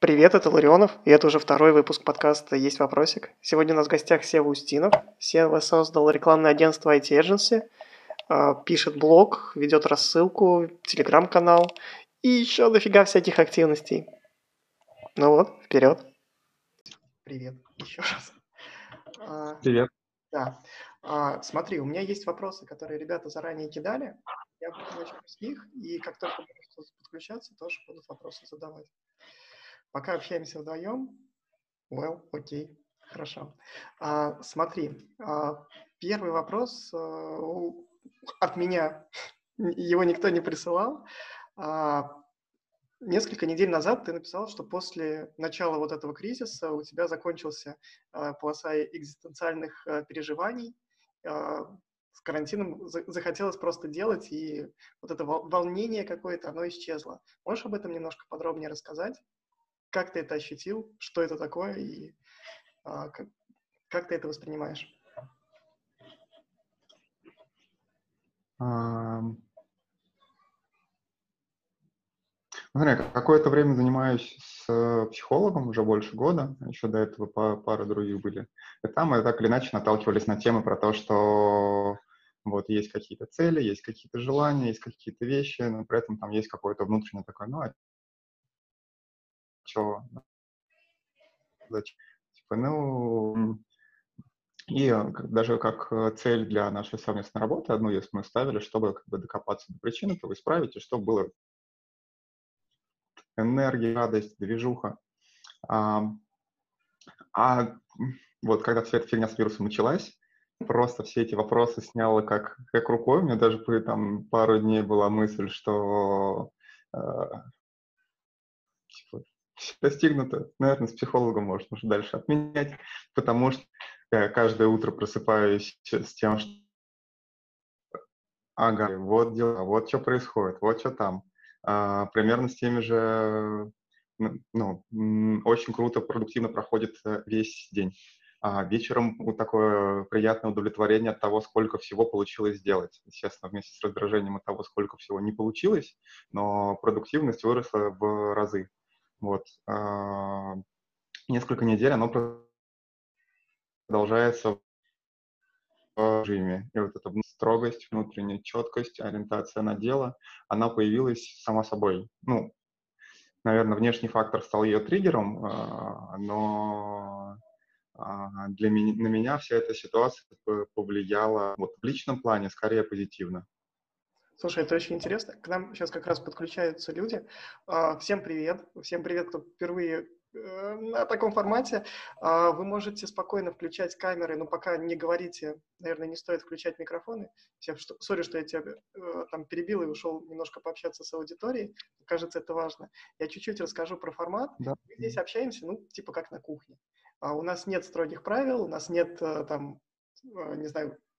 Привет, это Ларионов, и это уже второй выпуск подкаста «Есть вопросик». Сегодня у нас в гостях Сева Устинов. Сева создал рекламное агентство IT Agency, пишет блог, ведет рассылку, телеграм-канал и еще дофига всяких активностей. Ну вот, вперед. Привет, еще раз. Привет. Да. Смотри, у меня есть вопросы, которые ребята заранее кидали. Я буду начать с них, и как только буду что-то подключаться, тоже будут вопросы задавать. Пока общаемся вдвоем. Окей. Хорошо. Смотри, первый вопрос от меня. Его никто не присылал. Несколько недель назад ты написал, что после начала вот этого кризиса у тебя закончился полоса экзистенциальных переживаний. С карантином захотелось просто делать, и вот это волнение какое-то, оно исчезло. Можешь об этом немножко подробнее рассказать? Как ты это ощутил? Что это такое? И как ты это воспринимаешь? Смотри, какое-то время занимаюсь с психологом, уже больше года, еще до этого пара других были. И там мы так или иначе наталкивались на тему про то, что вот есть какие-то цели, есть какие-то желания, есть какие-то вещи, но при этом там есть какое-то внутреннее такое, и даже как цель для нашей совместной работы, одну из мы ставили, чтобы как бы докопаться до причины, чтобы исправить, и чтобы было энергия, радость, движуха. Вот когда вся эта фигня с вирусом началась, просто все эти вопросы сняла как рукой. У меня даже там пару дней была мысль, что достигнуто. Наверное, с психологом можно уже дальше отменять, потому что я каждое утро просыпаюсь с тем, что ага, вот дела, вот что происходит, вот что там. Примерно с теми же, очень круто, продуктивно проходит весь день. Вечером такое приятное удовлетворение от того, сколько всего получилось сделать. Естественно, вместе с раздражением от того, сколько всего не получилось, но продуктивность выросла в разы. Вот. Несколько недель оно продолжается в режиме. И вот эта строгость, внутренняя четкость, ориентация на дело, она появилась сама собой. Наверное, внешний фактор стал ее триггером, но на меня вся эта ситуация повлияла в личном плане скорее позитивно. Слушай, это очень интересно. К нам сейчас как раз подключаются люди. Всем привет, кто впервые на таком формате. Вы можете спокойно включать камеры, но пока не говорите, наверное, не стоит включать микрофоны. Сори, что я тебя там перебил и ушел немножко пообщаться с аудиторией. Кажется, это важно. Я чуть-чуть расскажу про формат. Да. Мы здесь общаемся, типа как на кухне. У нас нет строгих правил, у нас нет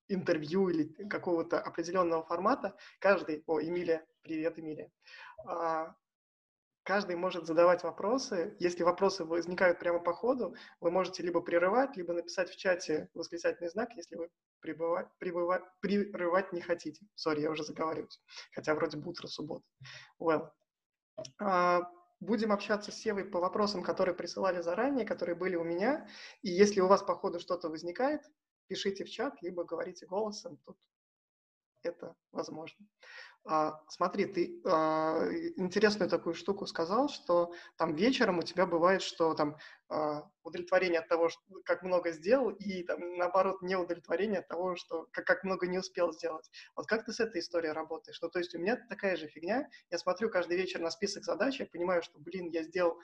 интервью или какого-то определенного формата, Эмилия, привет, Эмилия. Каждый может задавать вопросы. Если вопросы возникают прямо по ходу, вы можете либо прерывать, либо написать в чате восклицательный знак, если вы прерывать не хотите. Сори, я уже заговариваюсь. Хотя вроде бы утро, суббота. Будем общаться с Севой по вопросам, которые присылали заранее, которые были у меня. И если у вас по ходу что-то возникает, пишите в чат, либо говорите голосом, тут это возможно. Смотри, ты интересную такую штуку сказал, что там вечером у тебя бывает, что там удовлетворение от того, как много сделал, и там, наоборот, неудовлетворение от того, что как много не успел сделать. Вот как ты с этой историей работаешь? То есть у меня такая же фигня. Я смотрю каждый вечер на список задач, я понимаю, что, я сделал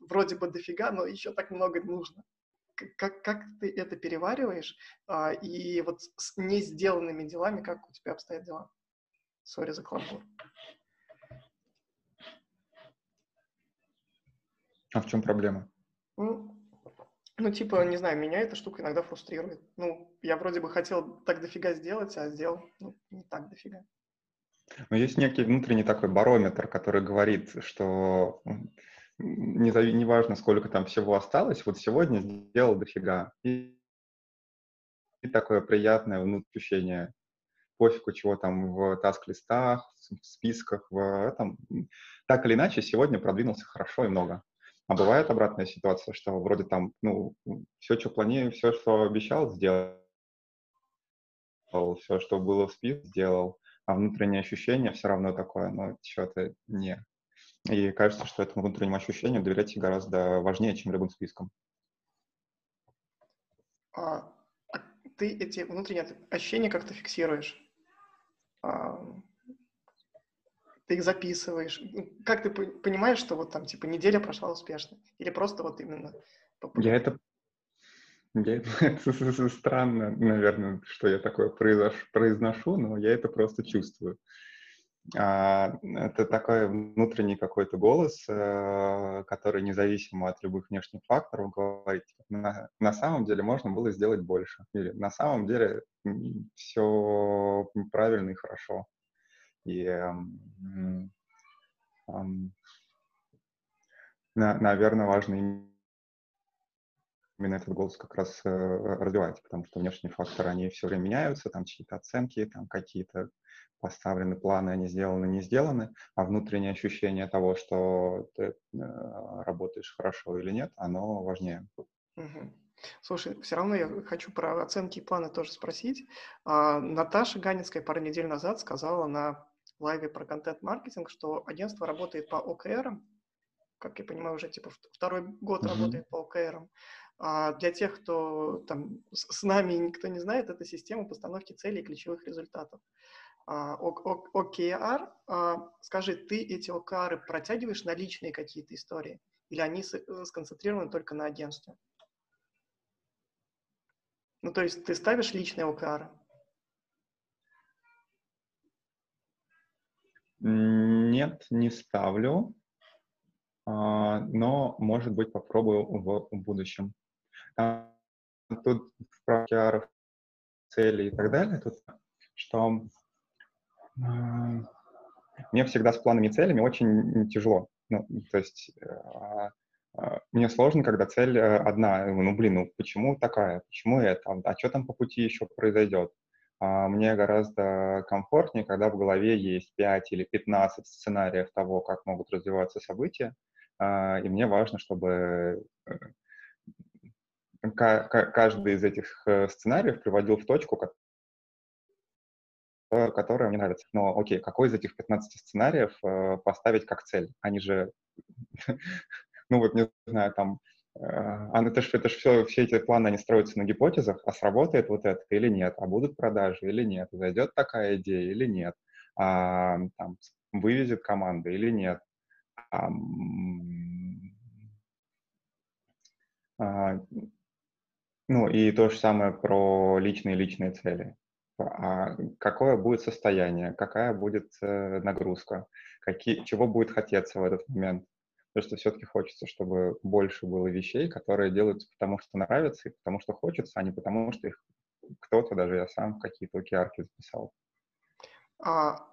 вроде бы дофига, но еще так много нужно. Как ты это перевариваешь? И с несделанными делами, как у тебя обстоят дела? Сори за каламбур. А в чем проблема? Меня эта штука иногда фрустрирует. Я вроде бы хотел так дофига сделать, а сделал не так дофига. Но есть некий внутренний такой барометр, который говорит, что... Не важно, сколько там всего осталось, сегодня сделал дофига. И такое приятное внутреннее ощущение. Пофигу, чего там в таск-листах, в списках, так или иначе, сегодня продвинулся хорошо и много. А бывает обратная ситуация, что вроде там, ну, все, что планирую, все, что обещал, сделал, все, что было в списке, сделал, а внутреннее ощущение все равно такое, но чего-то не. И кажется, что этому внутреннему ощущению доверять гораздо важнее, чем любым списком. А ты эти внутренние ощущения как-то фиксируешь? Ты их записываешь? Как ты понимаешь, что вот там, типа, неделя прошла успешно? Или просто вот именно... Это странно, наверное, что я такое произношу, но я это просто чувствую. Это такой внутренний какой-то голос, который независимо от любых внешних факторов говорит, на самом деле можно было сделать больше, или на самом деле все правильно и хорошо. И, наверное, важно именно этот голос как раз развивать, потому что внешние факторы, они все время меняются, там чьи-то оценки, там какие-то поставлены планы, они сделаны, не сделаны, а внутреннее ощущение того, что ты работаешь хорошо или нет, оно важнее. Угу. Слушай, все равно я хочу про оценки и планы тоже спросить. Наташа Ганецкая пару недель назад сказала на лайве про контент-маркетинг, что агентство работает по ОКРам, как я понимаю, уже типа второй год работает по ОКРам. Для тех, кто там с нами никто не знает, это система постановки целей и ключевых результатов. ОКР, скажи, ты эти ОКРы протягиваешь на личные какие-то истории? Или они сконцентрированы только на агентстве? Ну, то есть ты ставишь личные ОКРы? Нет, не ставлю. Но, может быть, попробую в будущем. Тут про OKR, цели и так далее, тут, что мне всегда с планами и целями очень тяжело. Ну, то есть мне сложно, когда цель одна. Ну, блин, ну почему такая? Почему это? А что там по пути еще произойдет? Мне гораздо комфортнее, когда в голове есть 5 или 15 сценариев того, как могут развиваться события. И мне важно, чтобы каждый из этих сценариев приводил в точку, которая мне нравится. Но окей, какой из этих 15 сценариев поставить как цель? Они же, ну вот не знаю, там, это же все эти планы, они строятся на гипотезах, а сработает вот это или нет, а будут продажи или нет, зайдет такая идея или нет, там, вывезет команда или нет. Ну и то же самое про личные цели. Какое будет состояние, какая будет нагрузка, чего будет хотеться в этот момент. Потому что все-таки хочется, чтобы больше было вещей, которые делаются потому, что нравится, и потому, что хочется, а не потому, что их кто-то, даже я сам, какие-то океарки записал. А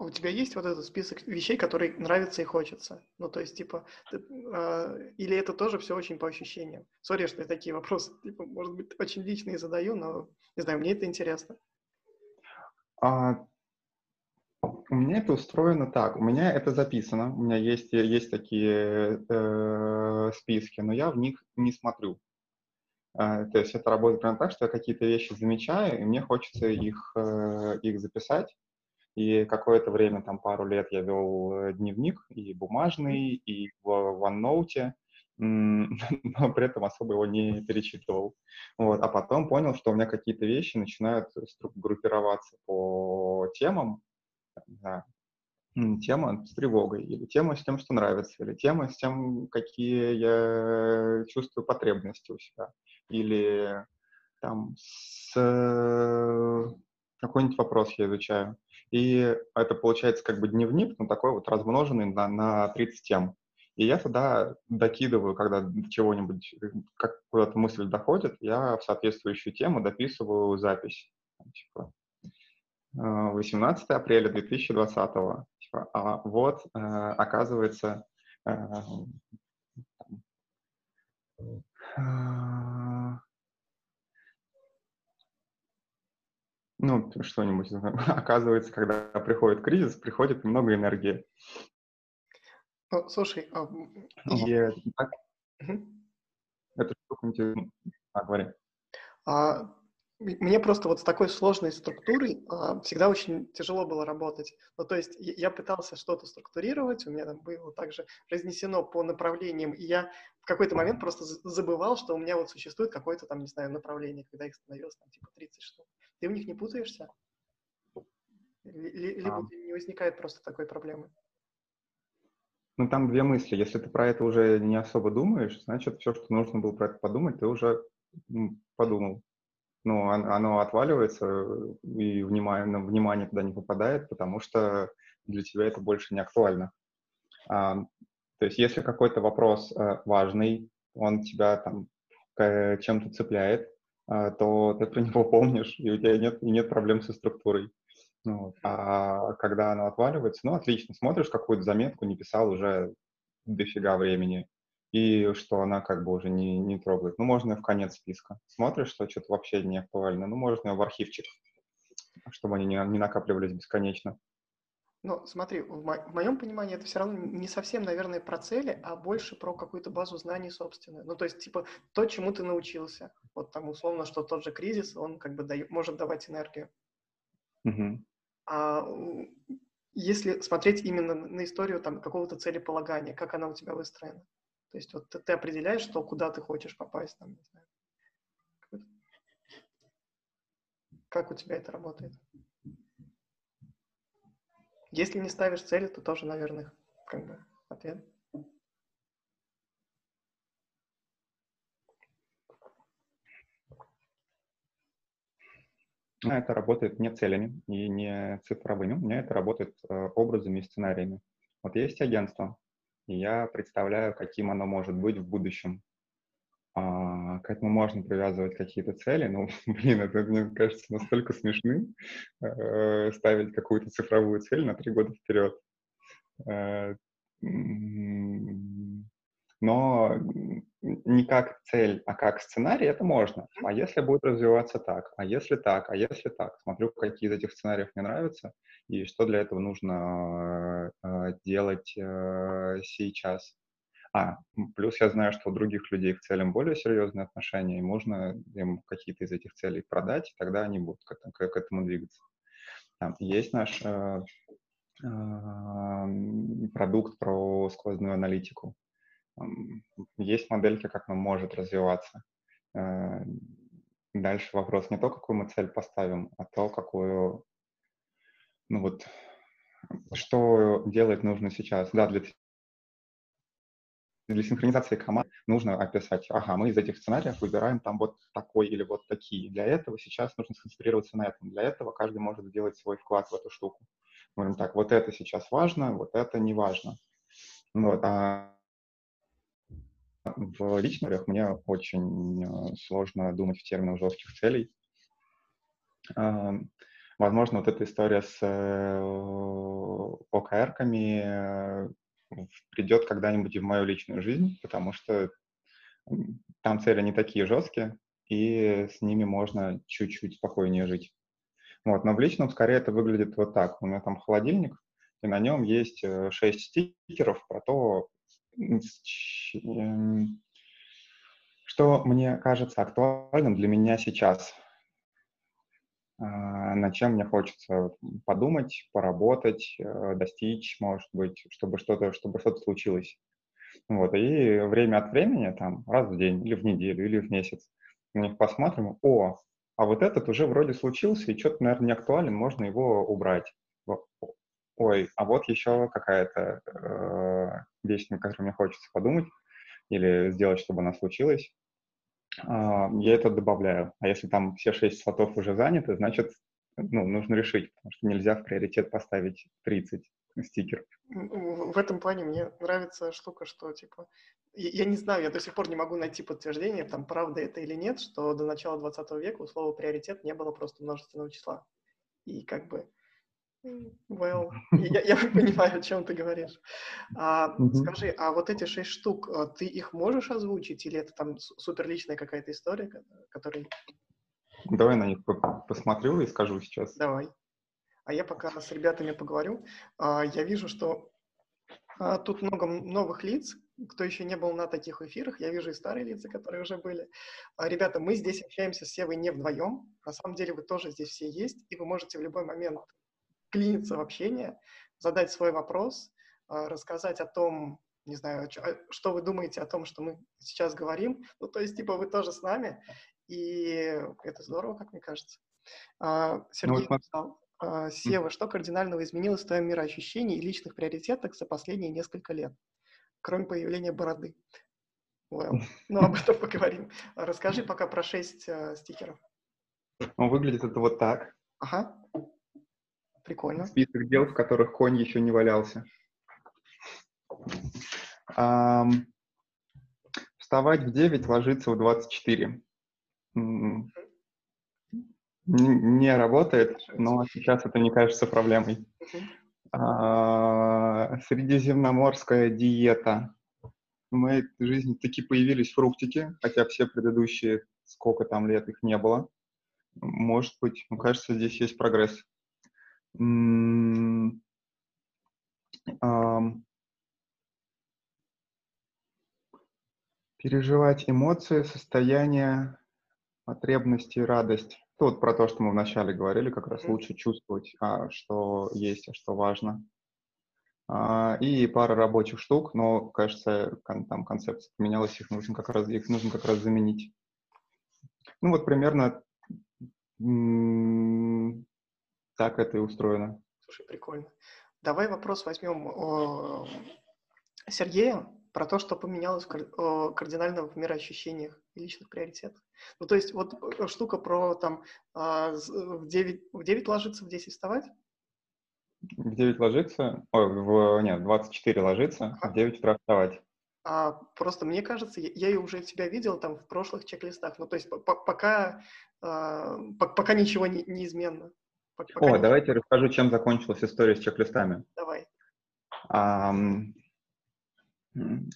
у тебя есть вот этот список вещей, которые нравятся и хочется? Ну, то есть, типа, или это тоже все очень по ощущениям? Сори, что я такие вопросы, типа, может быть, очень личные задаю, но, не знаю, мне это интересно. У меня это устроено так. У меня это записано. У меня есть такие списки, но я в них не смотрю. То есть это работает прямо так, что я какие-то вещи замечаю, и мне хочется их записать. И какое-то время, там пару лет, я вел дневник, и бумажный, и в OneNote, но при этом особо его не перечитывал. Вот. А потом понял, что у меня какие-то вещи начинают группироваться по темам. Да. Тема с тревогой, или тема с тем, что нравится, или тема с тем, какие я чувствую потребности у себя, или там какой-нибудь вопрос я изучаю. И это получается как бы дневник, ну такой вот размноженный на 30 тем. И я туда докидываю, когда чего-нибудь, как куда-то мысль доходит, я в соответствующую тему дописываю запись. 18 апреля 2020-го. А вот, оказывается, ну, что-нибудь, оказывается, когда приходит кризис, приходит много энергии. Слушай, мне просто вот с такой сложной структурой всегда очень тяжело было работать. Ну, то есть я пытался что-то структурировать, у меня там было также разнесено по направлениям, и я в какой-то момент просто забывал, что у меня вот существует какое-то там, не знаю, направление, когда их становилось там типа 30 штук. Ты в них не путаешься? Либо не возникает просто такой проблемы? Ну, там две мысли. Если ты про это уже не особо думаешь, значит, все, что нужно было про это подумать, ты уже подумал. Ну, оно отваливается, и внимание туда не попадает, потому что для тебя это больше не актуально. То есть, если какой-то вопрос важный, он тебя там чем-то цепляет, то ты про него помнишь, и у тебя нет проблем со структурой. Вот. А когда оно отваливается, ну, отлично, смотришь какую-то заметку, не писал уже дофига времени, и что она как бы уже не трогает. Ну, можно в конец списка. Смотришь, что что-то вообще не актуально, ну, можно в архивчик, чтобы они не накапливались бесконечно. Ну, смотри, в моем понимании это все равно не совсем, наверное, про цели, а больше про какую-то базу знаний собственную. Ну, то есть, типа, то, чему ты научился. Вот там, условно, что тот же кризис, он как бы может давать энергию. Угу. А если смотреть именно на историю там какого-то целеполагания, как она у тебя выстроена? То есть вот ты определяешь, что куда ты хочешь попасть, там, не знаю. Как у тебя это работает? Если не ставишь цели, то тоже, наверное, как бы ответ. У меня это работает не целями и не цифровыми, у меня это работает образами и сценариями. Вот есть агентство, и я представляю, каким оно может быть в будущем. К этому можно привязывать какие-то цели, но, блин, это, мне кажется, настолько смешным ставить какую-то цифровую цель на 3 года вперед. Но не как цель, а как сценарий, это можно. А если будет развиваться так, а если так, а если так? Смотрю, какие из этих сценариев мне нравятся, и что для этого нужно делать сейчас. Плюс я знаю, что у других людей к целям более серьезные отношения, и можно им какие-то из этих целей продать, и тогда они будут к этому двигаться. Там есть наш продукт про сквозную аналитику. Есть модельки, как он может развиваться. Дальше вопрос не то, какую мы цель поставим, а то, какую, ну вот, что делать нужно сейчас. Да, для синхронизации команд нужно описать, мы из этих сценариев выбираем там вот такой или вот такие. Для этого сейчас нужно сконцентрироваться на этом. Для этого каждый может сделать свой вклад в эту штуку. Мы говорим так, вот это сейчас важно, вот это не важно. Вот, в личных мне очень сложно думать в терминах жестких целей. Возможно, вот эта история с ОКР-ками придет когда-нибудь и в мою личную жизнь, потому что там цели не такие жесткие, и с ними можно чуть-чуть спокойнее жить. Вот. Но в личном скорее это выглядит вот так. У меня там холодильник, и на нем есть 6 стикеров про то, что мне кажется актуальным для меня сейчас, над чем мне хочется подумать, поработать, достичь, может быть, чтобы что-то случилось. Вот. И время от времени, там, раз в день, или в неделю, или в месяц, мы посмотрим, а вот этот уже вроде случился, и что-то, наверное, не актуален, можно его убрать. Ой, а вот еще какая-то вещь, на которую мне хочется подумать или сделать, чтобы она случилась, я это добавляю. А если там все 6 слотов уже заняты, значит, ну, нужно решить, потому что нельзя в приоритет поставить 30 стикеров. В этом плане мне нравится штука, что, типа, я не знаю, я до сих пор не могу найти подтверждение, там, правда это или нет, что до начала 20 века у слова «приоритет» не было просто множественного числа. И как бы... Well, я понимаю, о чем ты говоришь. Скажи, а вот эти 6 штук, ты их можешь озвучить, или это там суперличная какая-то история, которая... Давай на них посмотрю и скажу сейчас. Давай. А я пока с ребятами поговорю. Я вижу, что Тут много новых лиц, кто еще не был на таких эфирах. Я вижу и старые лица, которые уже были. Ребята, мы здесь общаемся с Севой не вдвоем. На самом деле вы тоже здесь все есть, и вы можете в любой момент клиниться в общение, задать свой вопрос, рассказать о том, не знаю, что вы думаете о том, что мы сейчас говорим. Ну, то есть, типа, вы тоже с нами, и это здорово, как мне кажется. Сергей написал: Сева, что кардинального изменилось в твоем мироощущении и личных приоритетах за последние несколько лет, кроме появления бороды? Well, ну, об этом поговорим. Расскажи пока про 6 стикеров. Он выглядит это вот так. Ага. Прикольно. Список дел, в которых конь еще не валялся. Вставать в 9, ложиться в 24. Не работает, но сейчас это не кажется проблемой. Средиземноморская диета. В моей жизни таки появились фруктики, хотя все предыдущие, сколько там лет, их не было. Может быть, ну, кажется, здесь есть прогресс. Переживать эмоции, состояние, потребности, радость. Тут про то, что мы вначале говорили, как раз лучше чувствовать, что есть, а что важно. И пара рабочих штук, но, кажется, там концепция поменялась, их нужно как раз заменить. Ну вот примерно так это и устроено. Слушай, прикольно. Давай вопрос возьмем у Сергея про то, что поменялось кардинально в мироощущениях и личных приоритетах. Ну, то есть, вот штука про там в 9 ложиться, в 10 вставать? В 9 ложиться, в 24 ложиться, в 9 утра вставать. Просто мне кажется, я ее уже тебя видел там в прошлых чек-листах, ну, то есть, пока ничего не изменно. Давайте расскажу, чем закончилась история с чек-листами. Давай.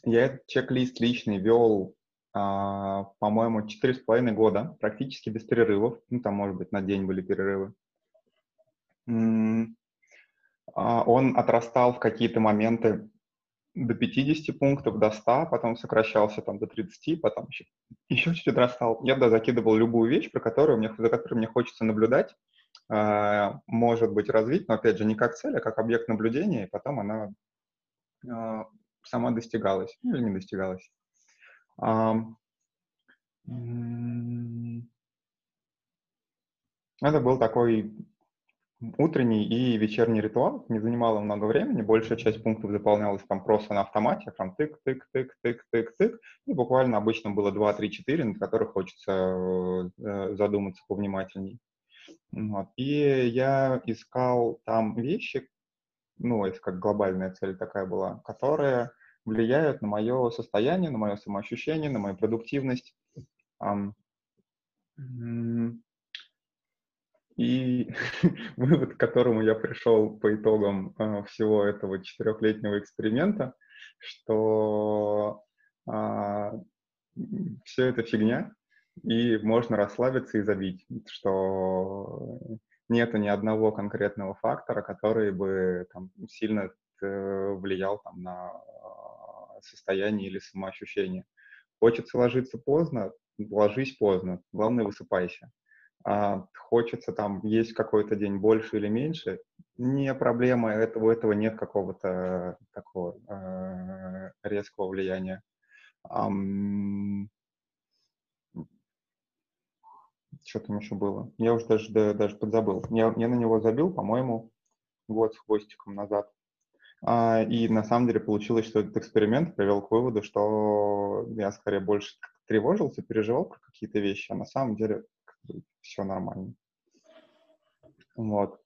Я этот чек-лист личный вел, по-моему, 4,5 года, практически без перерывов. Ну, там, может быть, на день были перерывы. Он отрастал в какие-то моменты до 50 пунктов, до 100, потом сокращался там до 30, потом еще чуть-чуть отрастал. Я туда закидывал любую вещь, за которую мне хочется наблюдать, может быть, развить, но, опять же, не как цель, а как объект наблюдения, и потом она... сама достигалась или не достигалась. Это был такой утренний и вечерний ритуал. Не занимало много времени. Большая часть пунктов заполнялась там просто на автомате. Там тык-тык-тык-тык-тык-тык. И буквально обычно было 2-3-4, над которых хочется задуматься повнимательней. Вот. И я искал там вещи, ну, это как глобальная цель такая была, которые влияют на мое состояние, на мое самоощущение, на мою продуктивность. И вывод, к которому я пришел по итогам всего этого 4-летнего эксперимента, что все это фигня, и можно расслабиться и забить, что... Нету ни одного конкретного фактора, который бы там сильно влиял там на состояние или самоощущение. Хочется ложиться поздно, ложись поздно, главное высыпайся. Хочется там есть какой-то день больше или меньше, не проблема, у этого нет какого-то такого резкого влияния. Что там еще было? Я уже даже подзабыл. Я на него забил, по-моему, год с хвостиком назад. И на самом деле получилось, что этот эксперимент привел к выводу, что я скорее больше тревожился, переживал про какие-то вещи, а на самом деле все нормально. Вот.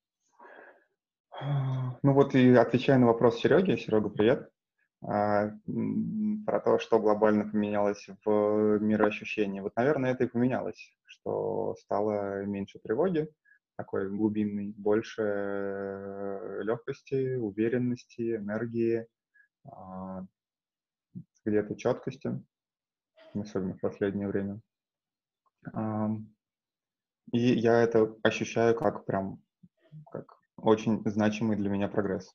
Ну вот и отвечая на вопрос Сереги. Серега, привет. Про то, что глобально поменялось в мироощущении. Вот, наверное, это и поменялось, что стало меньше тревоги, такой глубинной, больше легкости, уверенности, энергии, где-то четкости, особенно в последнее время. И я это ощущаю как очень значимый для меня прогресс.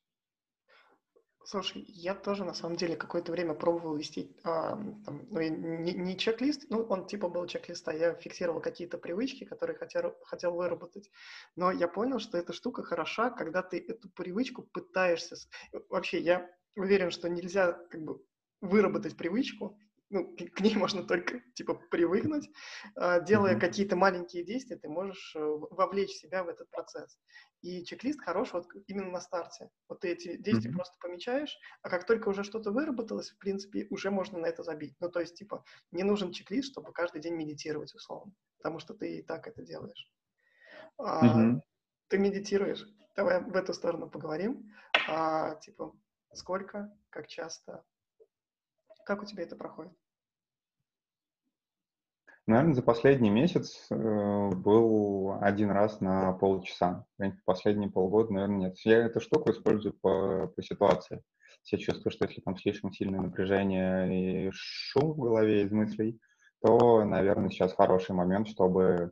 Слушай, я тоже на самом деле какое-то время пробовал вести, не чек-лист, он типа был чек-листа, я фиксировал какие-то привычки, которые хотел выработать, но я понял, что эта штука хороша, когда ты эту привычку пытаешься... Вообще, я уверен, что нельзя как бы выработать привычку, к ней можно только типа привыкнуть, делая какие-то маленькие действия, ты можешь вовлечь себя в этот процесс. И чек-лист хорош вот именно на старте. Вот ты эти действия просто помечаешь, а как только уже что-то выработалось, в принципе, уже можно на это забить. То есть, типа, не нужен чек-лист, чтобы каждый день медитировать, условно, потому что ты и так это делаешь. Ты медитируешь. Давай в эту сторону поговорим. Сколько, как часто, как у тебя это проходит? Наверное, за последний месяц был один раз на полчаса. Последние полгода, наверное, нет. Я эту штуку использую по ситуации. Я чувствую, что если там слишком сильное напряжение и шум в голове из мыслей, то, наверное, сейчас хороший момент, чтобы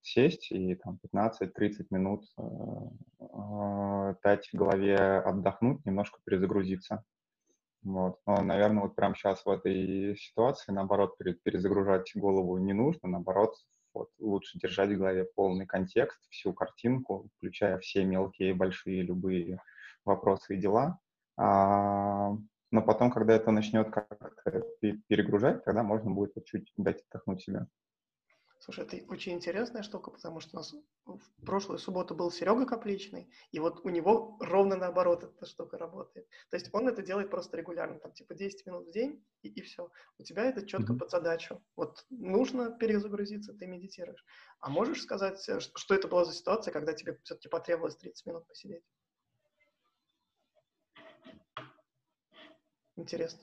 сесть и там 15-30 минут дать голове отдохнуть, немножко перезагрузиться. Но, наверное, прямо сейчас в этой ситуации, наоборот, перезагружать голову не нужно, наоборот, лучше держать в голове полный контекст, всю картинку, включая все мелкие, большие, любые вопросы и дела. Но потом, когда это начнет как-то перегружать, тогда можно будет чуть-чуть дать отдохнуть себя. Слушай, это очень интересная штука, потому что у нас в прошлую субботу был Серега Капличный, и у него ровно наоборот эта штука работает. То есть он это делает просто регулярно, 10 минут в день, и все. У тебя это четко под задачу. Нужно перезагрузиться, ты медитируешь. А можешь сказать, что это была за ситуация, когда тебе все-таки потребовалось 30 минут посидеть? Интересно.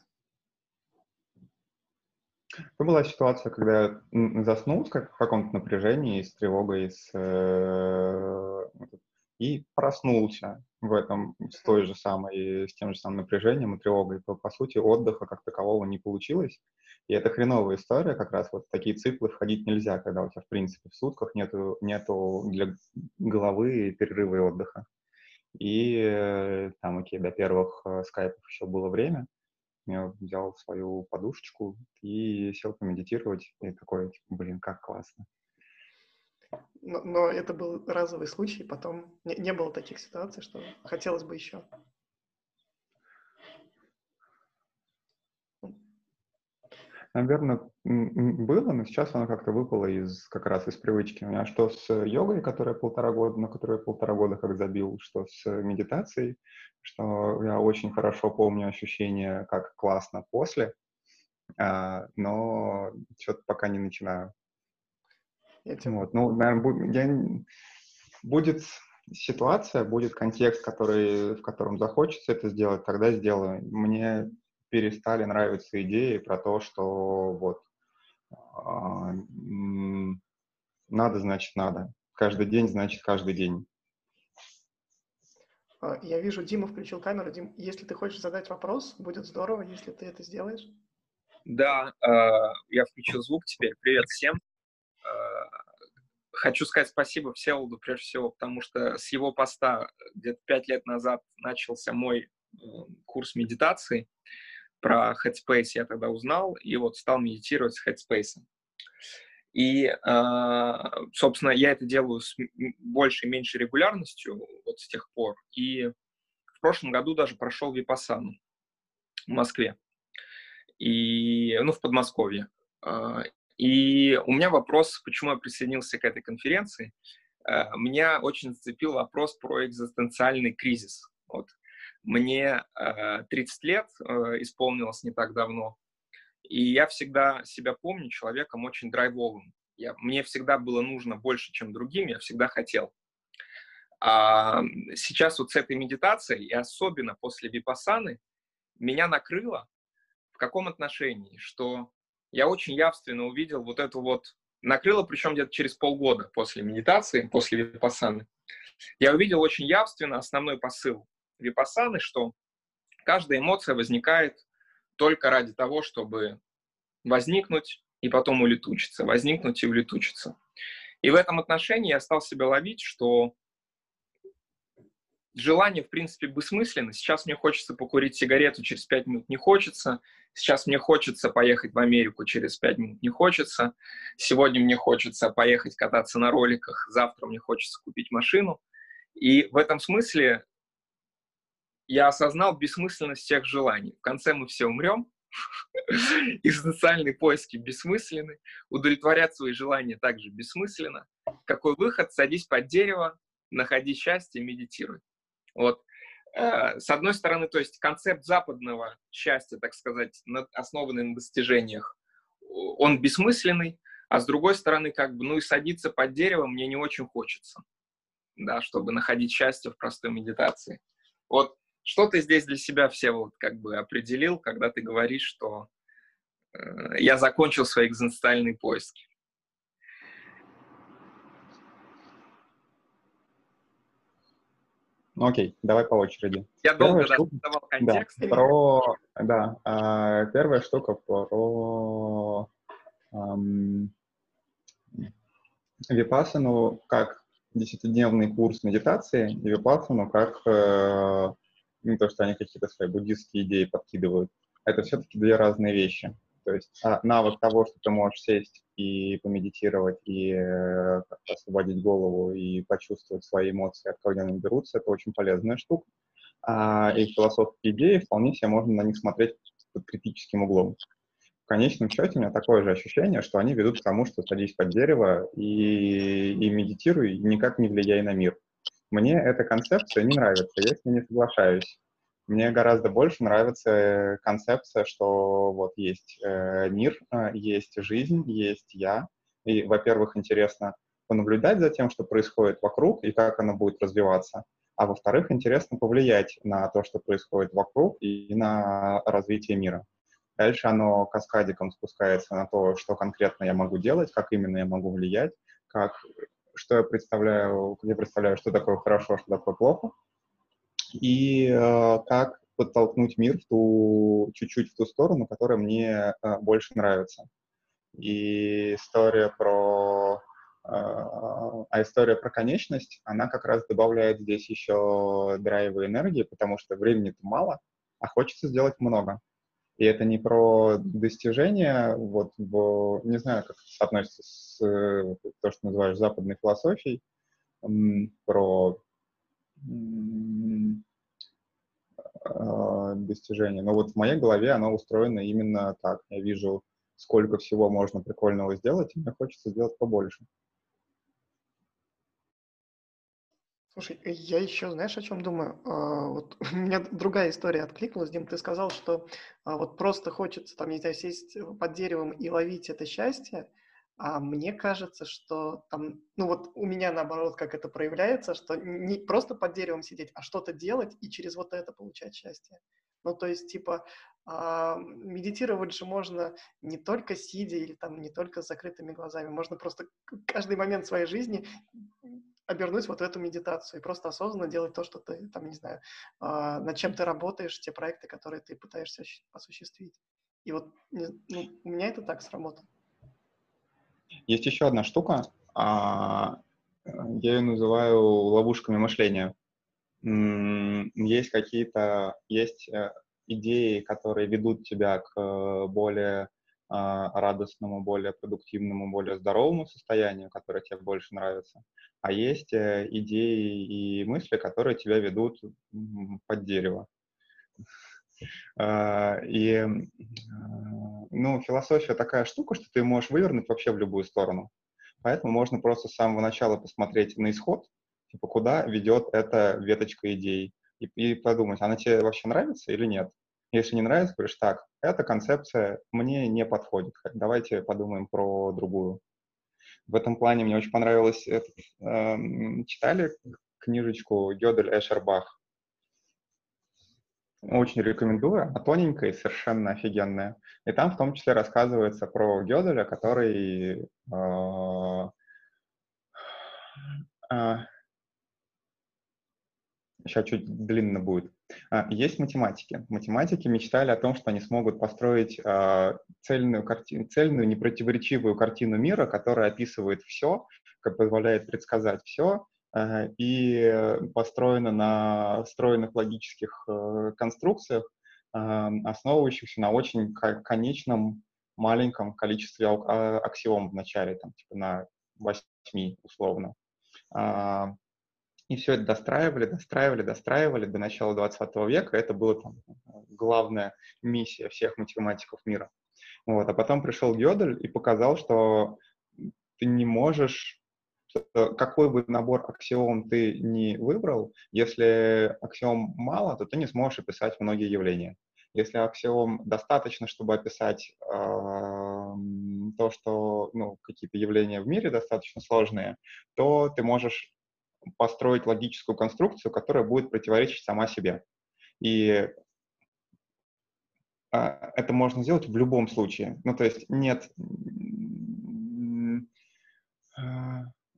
Это была ситуация, когда я заснул в каком-то напряжении, с тревогой, и проснулся с тем же самым напряжением и тревогой. По сути, отдыха как такового не получилось. И это хреновая история, как раз в такие циклы входить нельзя, когда у тебя, в принципе, в сутках нету для головы перерыва и отдыха. И до первых скайпов еще было время. Я взял свою подушечку и сел помедитировать. И такой, как классно. Но это был разовый случай, потом не было таких ситуаций, что хотелось бы еще. Наверное, было, но сейчас оно как-то выпало как раз из привычки. У меня что с йогой, на которую я полтора года как забил, что с медитацией, что я очень хорошо помню ощущение, как классно после, но что-то пока не начинаю. Наверное, будет ситуация, будет контекст, в котором захочется это сделать, тогда сделаю. Мне перестали нравиться идеи про то, что надо, значит, надо. Каждый день, значит, каждый день. Я вижу, Дима включил камеру. Дим, если ты хочешь задать вопрос, будет здорово, если ты это сделаешь. Да, я включил звук теперь. Привет всем. Хочу сказать спасибо Всеволоду, прежде всего, потому что с его поста где-то 5 лет назад начался мой курс медитации. Про Headspace я тогда узнал и стал медитировать с Headspace. И, собственно, я это делаю с большей и меньшей регулярностью с тех пор. И в прошлом году даже прошел Випассану в Москве, в Подмосковье. И у меня вопрос, почему я присоединился к этой конференции. Меня очень зацепил вопрос про экзистенциальный кризис. Мне 30 лет исполнилось не так давно, и я всегда себя помню человеком очень драйвовым. Мне всегда было нужно больше, чем другим, я всегда хотел. А сейчас с этой медитацией, и особенно после Випассаны, меня накрыло в каком отношении, что я очень явственно увидел накрыло, причем где-то через полгода после медитации, после Випассаны, я увидел очень явственно основной посыл Випассаны, что каждая эмоция возникает только ради того, чтобы возникнуть и потом улетучиться, возникнуть и улетучиться. И в этом отношении я стал себя ловить, что желание, в принципе, бессмысленно. Сейчас мне хочется покурить сигарету, через 5 минут не хочется. Сейчас мне хочется поехать в Америку, через 5 минут не хочется. Сегодня мне хочется поехать кататься на роликах, завтра мне хочется купить машину. И в этом смысле я осознал бессмысленность всех желаний. В конце мы все умрем. Экзистенциальные поиски бессмысленны. Удовлетворять свои желания также бессмысленно. Какой выход? Садись под дерево, находи счастье, медитируй. Вот. С одной стороны, то есть концепт западного счастья, так сказать, основанный на достижениях, он бессмысленный, а с другой стороны, как бы, ну и садиться под дерево мне не очень хочется, да, чтобы находить счастье в простой медитации. Вот что ты здесь для себя, Всеволод, как бы определил, когда ты говоришь, что я закончил свои экзистенциальные поиски? Ну окей, давай по очереди. Я долго давал контекст. Да, первая штука про Випассану как 10-дневный курс медитации и Випассану как то, что они какие-то свои буддистские идеи подкидывают. Это все-таки две разные вещи. То есть навык того, что ты можешь сесть и помедитировать, и как-то освободить голову, и почувствовать свои эмоции, откуда они берутся, это очень полезная штука. И философские идеи, вполне себе можно на них смотреть под критическим углом. В конечном счете у меня такое же ощущение, что они ведут к тому, что садись под дерево и медитируй, никак не влияя на мир. Мне эта концепция не нравится, я с ней не соглашаюсь. Мне гораздо больше нравится концепция, что вот есть мир, есть жизнь, есть я. И, во-первых, интересно понаблюдать за тем, что происходит вокруг и как оно будет развиваться. А во-вторых, интересно повлиять на то, что происходит вокруг и на развитие мира. Дальше оно каскадиком спускается на то, что конкретно я могу делать, как именно я могу влиять, как я представляю, что такое хорошо, что такое плохо. И как подтолкнуть мир чуть-чуть в ту сторону, которая мне больше нравится. И история про конечность, она как раз добавляет здесь еще драйва и энергии, потому что времени-то мало, а хочется сделать много. И это не про достижение, не знаю, как это соотносится с то, что называешь западной философией, про достижения. Но вот в моей голове оно устроено именно так. Я вижу, сколько всего можно прикольного сделать, и мне хочется сделать побольше. Слушай, я еще, знаешь, о чем думаю? Вот у меня другая история откликнулась. Дим, ты сказал, что вот просто хочется, там, не знаю, сесть под деревом и ловить это счастье. А мне кажется, что там, ну вот у меня наоборот, как это проявляется, что не просто под деревом сидеть, а что-то делать и через вот это получать счастье. Ну, то есть, типа, медитировать же можно не только сидя или там не только с закрытыми глазами, можно просто каждый момент своей жизни обернуть вот в эту медитацию и просто осознанно делать то, что ты, там, не знаю, над чем ты работаешь, те проекты, которые ты пытаешься осуществить. И вот у меня это так сработало. Есть еще одна штука, я ее называю ловушками мышления. Есть идеи, которые ведут тебя к более радостному, более продуктивному, более здоровому состоянию, которое тебе больше нравится. А есть идеи и мысли, которые тебя ведут под дерево. И философия такая штука, что ты можешь вывернуть вообще в любую сторону. Поэтому можно просто с самого начала посмотреть на исход, типа куда ведет эта веточка идей, и подумать, она тебе вообще нравится или нет. Если не нравится, говоришь, так, эта концепция мне не подходит, давайте подумаем про другую. В этом плане мне очень понравилось, читали книжечку «Гёдель Эшер Бах»? Очень рекомендую, она тоненькая и совершенно офигенная. И там в том числе рассказывается про Гёделя, который сейчас чуть длинно будет. Есть математики. Математики мечтали о том, что они смогут построить цельную, непротиворечивую картину мира, которая описывает все, позволяет предсказать все, и построена на стройных логических конструкциях, основывающихся на очень конечном маленьком количестве аксиом в начале, там, типа на 8 условно. И все это достраивали до начала 20 века. Это была там главная миссия всех математиков мира. Вот. А потом пришел Гёдель и показал, что ты не можешь, какой бы набор аксиом ты ни выбрал, если аксиом мало, то ты не сможешь описать многие явления. Если аксиом достаточно, чтобы описать то, что какие-то явления в мире достаточно сложные, то ты можешь построить логическую конструкцию, которая будет противоречить сама себе. И это можно сделать в любом случае. Ну, то есть нет,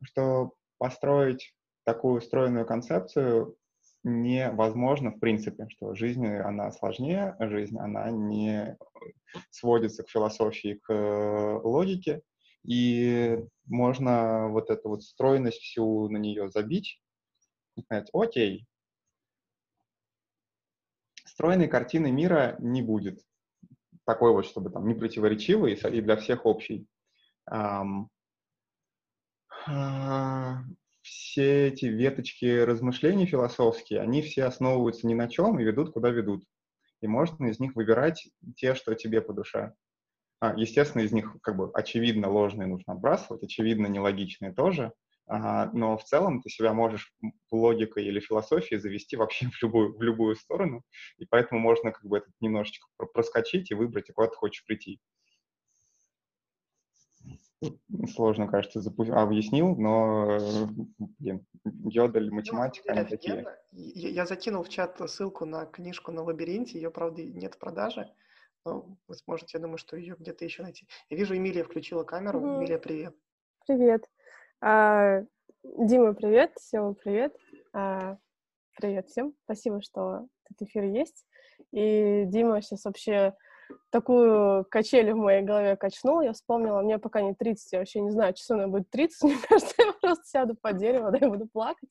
что построить такую устроенную концепцию невозможно в принципе, что жизнь, она сложнее, жизнь, она не сводится к философии, к логике, и можно вот эту вот стройность всю на нее забить и сказать: окей, стройной картины мира не будет, такой вот, чтобы там не противоречивый и для всех общий. Все эти веточки размышлений философские, они все основываются ни на чем и ведут, куда ведут. И можно из них выбирать те, что тебе по душе. Естественно, из них как бы очевидно ложные нужно отбрасывать, очевидно нелогичные тоже, но в целом ты себя можешь логикой или философией завести вообще в любую сторону, и поэтому можно как бы этот немножечко проскочить и выбрать, куда ты хочешь прийти. Сложно, кажется, объяснил, но, Гёдель, математика, они такие. Я закинул в чат ссылку на книжку «На лабиринте», ее, правда, нет в продаже, но вы сможете, я думаю, что ее где-то еще найти. Я вижу, Эмилия включила камеру. Mm-hmm. Эмилия, привет. Привет. Дима, привет. Сева, привет. Привет всем. Спасибо, что этот эфир есть. И Дима сейчас вообще такую качель в моей голове качнул, я вспомнила, мне пока не 30, я вообще не знаю, часов мне будет 30, мне кажется, я просто сяду под дерево, да, и буду плакать.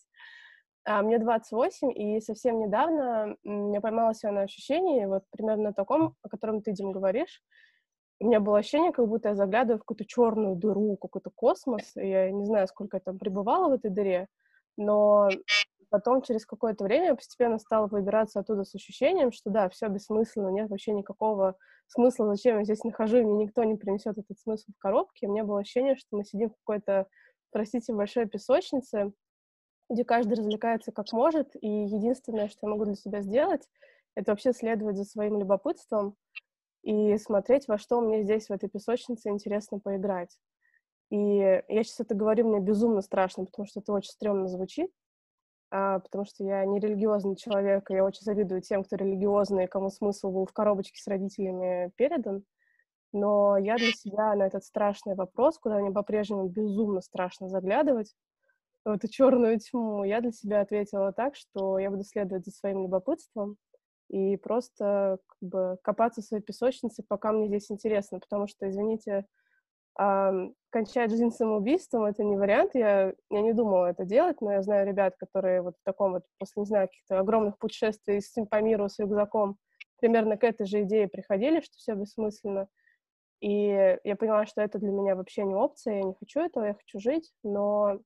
А мне 28, и совсем недавно я поймала себя на ощущении, вот примерно таком, о котором ты, Дим, говоришь. У меня было ощущение, как будто я заглядываю в какую-то черную дыру, какой-то космос, и я не знаю, сколько я там пребывала в этой дыре, но потом, через какое-то время, я постепенно стала выбираться оттуда с ощущением, что да, все бессмысленно, нет вообще никакого смысла, зачем я здесь нахожусь, мне никто не принесет этот смысл в коробке. У меня было ощущение, что мы сидим в какой-то, простите, большой песочнице, где каждый развлекается как может, и единственное, что я могу для себя сделать, это вообще следовать за своим любопытством и смотреть, во что мне здесь, в этой песочнице, интересно поиграть. И я сейчас это говорю, мне безумно страшно, потому что это очень стрёмно звучит, потому что я не религиозный человек, и я очень завидую тем, кто религиозный, кому смысл был в коробочке с родителями передан. Но я для себя на этот страшный вопрос, куда мне по-прежнему безумно страшно заглядывать, в эту черную тьму, я для себя ответила так, что я буду следовать за своим любопытством и просто как бы копаться в своей песочнице, пока мне здесь интересно, потому что, извините, кончать жизнь самоубийством — это не вариант, я не думала это делать, но я знаю ребят, которые вот в таком вот, после, не знаю, каких-то огромных путешествий по миру с рюкзаком примерно к этой же идее приходили, что все бессмысленно, и я поняла, что это для меня вообще не опция, я не хочу этого, я хочу жить, но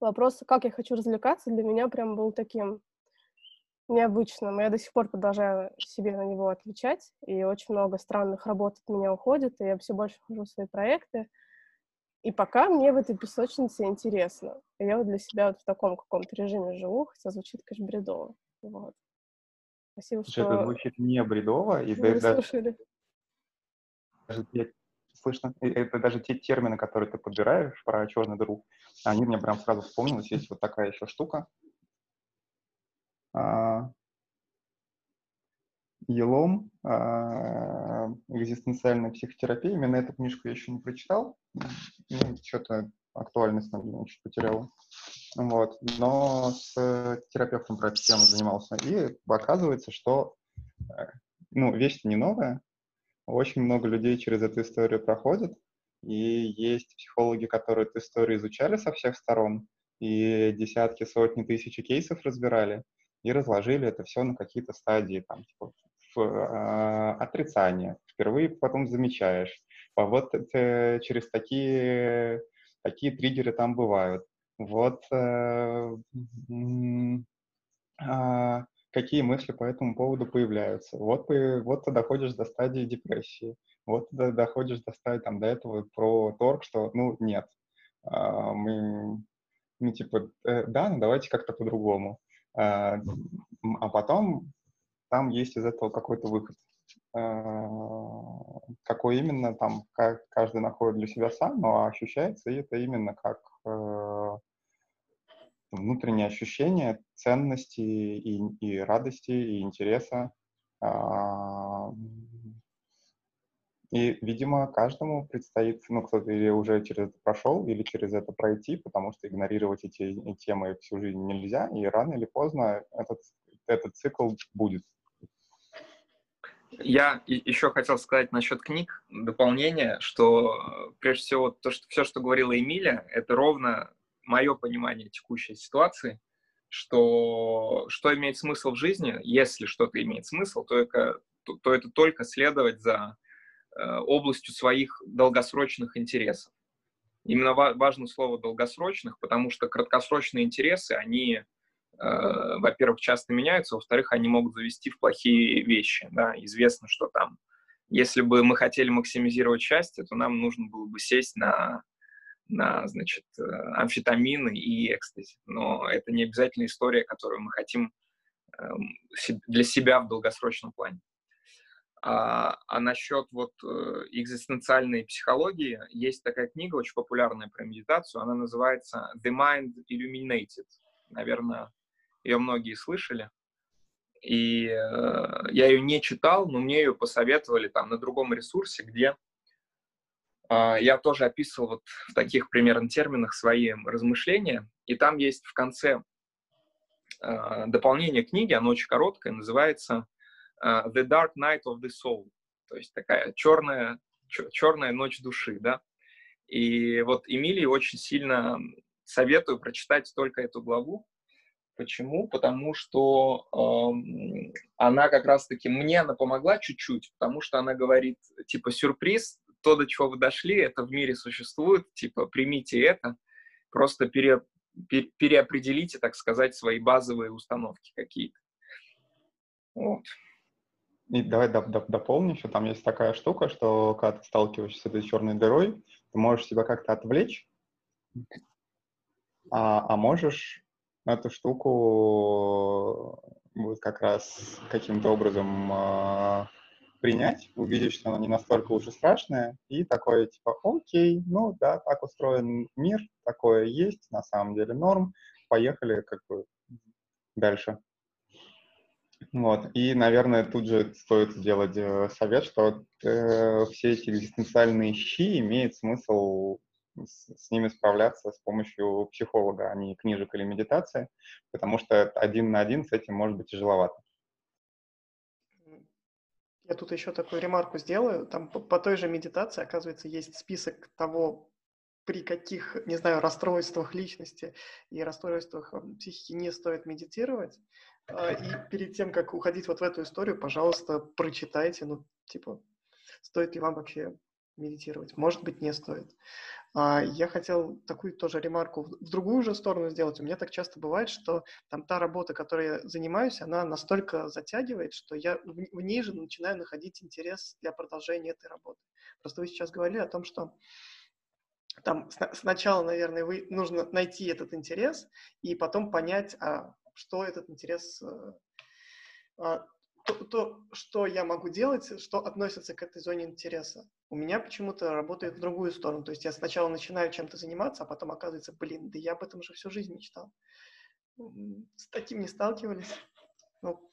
вопрос, как я хочу развлекаться, для меня прям был таким необычным, я до сих пор продолжаю себе на него отвечать, и очень много странных работ от меня уходит, и я все больше хожу в свои проекты, и пока мне в этой песочнице интересно. И я вот для себя вот в таком каком-то режиме живу, хотя звучит, конечно, бредово. Вот. Спасибо, что... Это звучит не бредово, и вы слушали. Слышно, это даже те термины, которые ты подбираешь про черную дыру, они мне прям сразу вспомнились, есть вот такая еще штука. Елом, экзистенциальная психотерапия. Именно эту книжку я еще не прочитал. Что-то актуальность, наверное, чуть потеряла. Вот. Но с терапевтом про эту тему занимался. И оказывается, что вещь-то не новая. Очень много людей через эту историю проходит. И есть психологи, которые эту историю изучали со всех сторон. и десятки, сотни, тысячи кейсов разбирали и разложили это все на какие-то стадии, там, типа, отрицание. Впервые потом замечаешь. А вот через такие триггеры там бывают. Вот какие мысли по этому поводу появляются. Вот ты доходишь до стадии депрессии. Вот ты доходишь до стадии там, до этого про торг, что ну нет. Мы типа да, ну давайте как-то по-другому. А потом там есть из этого какой-то выход. Какой именно, там каждый находит для себя сам, но ощущается это именно как внутреннее ощущение ценности и радости, и интереса. И, видимо, каждому предстоит, ну, кто-то или уже через это прошел, или через это пройти, потому что игнорировать эти темы всю жизнь нельзя, и рано или поздно этот цикл будет. Я еще хотел сказать насчет книг, дополнение, что, прежде всего, все, что говорила Эмилия, это ровно мое понимание текущей ситуации, что имеет смысл в жизни, если что-то имеет смысл, то это только следовать за областью своих долгосрочных интересов. Именно важно слово «долгосрочных», потому что краткосрочные интересы, они, во-первых, часто меняются, во-вторых, они могут завести в плохие вещи. Да? Известно, что там, если бы мы хотели максимизировать счастье, то нам нужно было бы сесть на значит, амфетамины и экстази. Но это не обязательно история, которую мы хотим для себя в долгосрочном плане. А насчет вот экзистенциальной психологии, есть такая книга, очень популярная про медитацию, она называется The Mind Illuminated. Наверное, ее многие слышали. И я ее не читал, но мне ее посоветовали там на другом ресурсе, где я тоже описывал вот в таких примерно терминах свои размышления. И там есть в конце дополнение книги, оно очень короткое, называется The Dark Night of the Soul, то есть такая черная ночь души, да. И вот Эмилии очень сильно советую прочитать только эту главу. Почему? Потому что она как раз-таки, мне она помогла чуть-чуть, потому что она говорит, типа, сюрприз, то, до чего вы дошли, это в мире существует, типа, примите это, просто переопределите, так сказать, свои базовые установки какие-то. Вот. И давай дополню еще, там есть такая штука, что когда ты сталкиваешься с этой черной дырой, ты можешь себя как-то отвлечь, а можешь эту штуку вот как раз каким-то образом принять, увидеть, что она не настолько уж и страшная, и такое типа окей, ну да, так устроен мир, такое есть, на самом деле норм, поехали как бы дальше. Вот. И, наверное, тут же стоит сделать совет, что все эти экзистенциальные щи имеет смысл с ними справляться с помощью психолога, а не книжек или медитации, потому что один на один с этим может быть тяжеловато. Я тут еще такую ремарку сделаю. Там по той же медитации, оказывается, есть список того, при каких, не знаю, расстройствах личности и расстройствах психики не стоит медитировать. И перед тем, как уходить вот в эту историю, пожалуйста, прочитайте, ну, типа, стоит ли вам вообще медитировать. Может быть, не стоит. Я хотел такую тоже ремарку в другую же сторону сделать. У меня так часто бывает, что там та работа, которой я занимаюсь, она настолько затягивает, что я в ней же начинаю находить интерес для продолжения этой работы. Просто вы сейчас говорили о том, что там сначала, наверное, нужно найти этот интерес и потом понять, что этот интерес, то, что я могу делать, что относится к этой зоне интереса. У меня почему-то работает в другую сторону. То есть я сначала начинаю чем-то заниматься, а потом оказывается, блин, да я об этом же всю жизнь мечтал. С таким не сталкивались. Ну.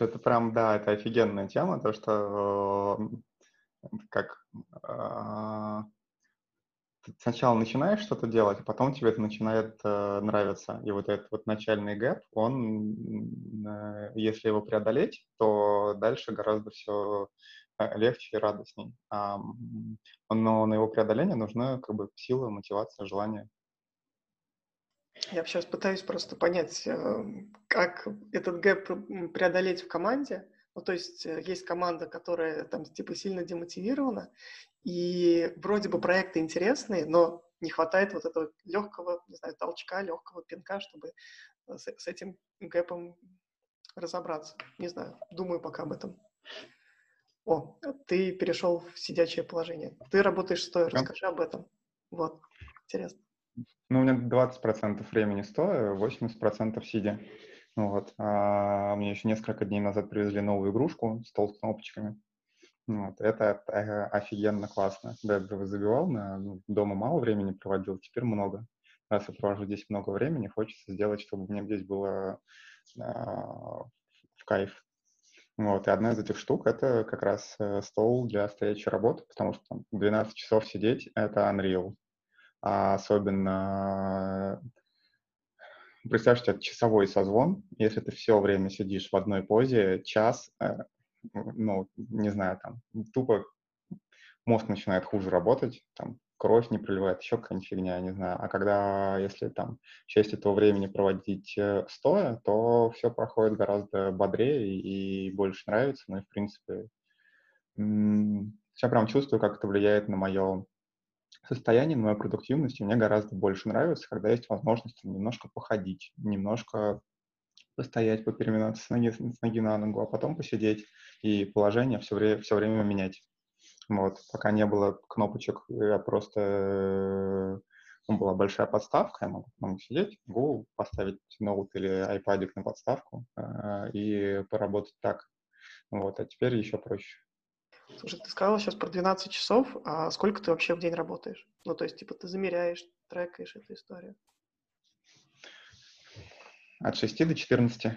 Это прям, да, это офигенная тема, то, что как... Ты сначала начинаешь что-то делать, а потом тебе это начинает нравиться. И вот этот вот начальный гэп, он, если его преодолеть, то дальше гораздо все легче и радостней. Но на его преодоление нужна как бы сила, мотивация, желание. Я сейчас пытаюсь просто понять, как этот гэп преодолеть в команде. Ну, то есть есть команда, которая там типа сильно демотивирована, и вроде бы проекты интересные, но не хватает вот этого легкого, не знаю, толчка, легкого пинка, чтобы с этим гэпом разобраться. Не знаю, думаю пока об этом. О, ты перешел в сидячее положение. Ты работаешь стоя, расскажи об этом. Вот, интересно. Ну, у меня 20% времени стоя, 80% сидя. Вот. А мне еще несколько дней назад привезли новую игрушку, стол с кнопочками. Вот. Это офигенно классно. Да, я забивал, дома мало времени проводил, теперь много. Раз я провожу здесь много времени, хочется сделать, чтобы мне здесь было в кайф. Вот. И одна из этих штук — это как раз стол для стоячей работы, потому что там 12 часов сидеть — это unreal. А особенно... Представь, что это часовой созвон. Если ты все время сидишь в одной позе, час, ну, не знаю, там, тупо мозг начинает хуже работать, там, кровь не приливает, еще какая-нибудь фигня, я не знаю. А когда, если там часть этого времени проводить стоя, то все проходит гораздо бодрее и больше нравится. Ну и, в принципе, я прям чувствую, как это влияет на мое... состояние, на мою продуктивность. Мне гораздо больше нравится, когда есть возможность немножко походить, немножко постоять, попереминаться с ноги на ногу, а потом посидеть и положение все время менять. Вот. Пока не было кнопочек, я просто... была большая подставка, я могу сидеть, Google, поставить ноут или iPadик на подставку и поработать так. Вот. А теперь еще проще. Слушай, ты сказала сейчас про 12 часов, а сколько ты вообще в день работаешь? Ну, то есть, типа, ты замеряешь, трекаешь эту историю. От 6 до 14.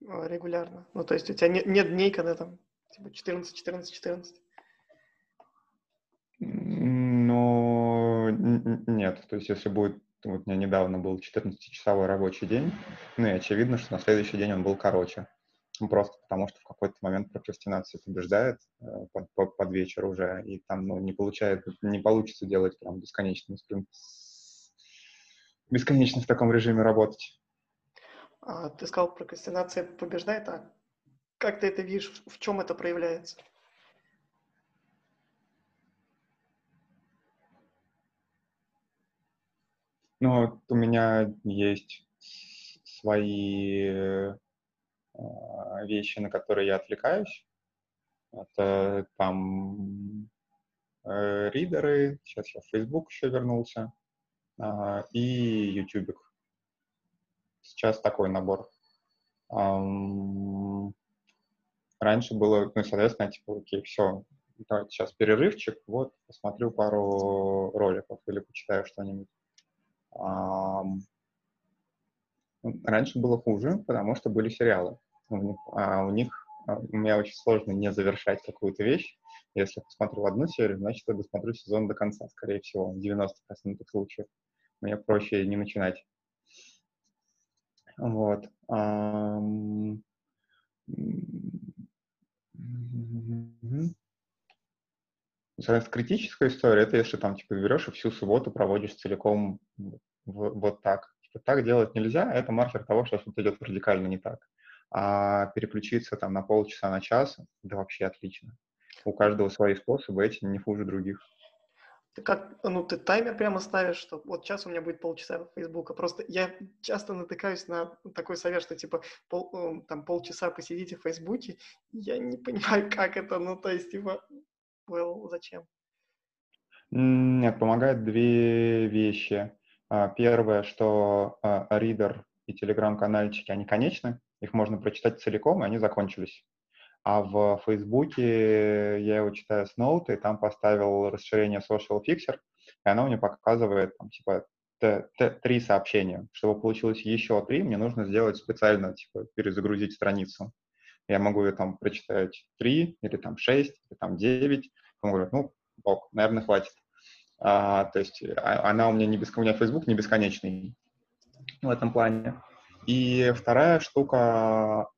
Регулярно. Ну, то есть, у тебя нет дней, когда там, типа, 14, 14, 14? Ну, нет. То есть, если будет... Вот у меня недавно был 14-часовой рабочий день, ну, и очевидно, что на следующий день он был короче. Просто потому, что в какой-то момент прокрастинация побеждает под вечер уже, и там не получится делать прям бесконечно в таком режиме работать. А ты сказал, прокрастинация побеждает, а как ты это видишь, в чем это проявляется? Ну, вот у меня есть свои... вещи, на которые я отвлекаюсь. Это там ридеры, сейчас я в Facebook еще вернулся, и YouTube. Сейчас такой набор. Раньше было, ну, соответственно, типа, окей, все, давайте сейчас перерывчик, вот, посмотрю пару роликов или почитаю что-нибудь. Раньше было хуже, потому что были сериалы. У меня очень сложно не завершать какую-то вещь. Если я посмотрю одну серию, значит, я досмотрю сезон до конца, скорее всего, в 90% случаев. Мне проще не начинать. Вот. Соответственно, критическая история — это если там, типа, берешь и всю субботу проводишь целиком вот так. Так делать нельзя, это маркер того, что что-то идет радикально не так. А переключиться там на полчаса, на час — да вообще отлично. У каждого свои способы, эти не хуже других. Ты как, ну, ты таймер прямо ставишь, что вот сейчас у меня будет полчаса Фейсбука. Просто я часто натыкаюсь на такой совет, что типа полчаса посидите в Фейсбуке. Я не понимаю, как это, ну, то есть, типа, зачем? Нет, помогают две вещи. Первое, что ридер и телеграм-канальчики, они конечны, их можно прочитать целиком, и они закончились. А в Фейсбуке я его читаю с ноута, и там поставил расширение Social Fixer, и оно мне показывает там, типа, 3 сообщения. Чтобы получилось еще 3, мне нужно сделать специально, типа, перезагрузить страницу. Я могу ее там прочитать 3, или там 6, или там 9. Он говорит, ну, ок, наверное, хватит. То есть она у меня Facebook не бесконечный в этом плане. И вторая штука,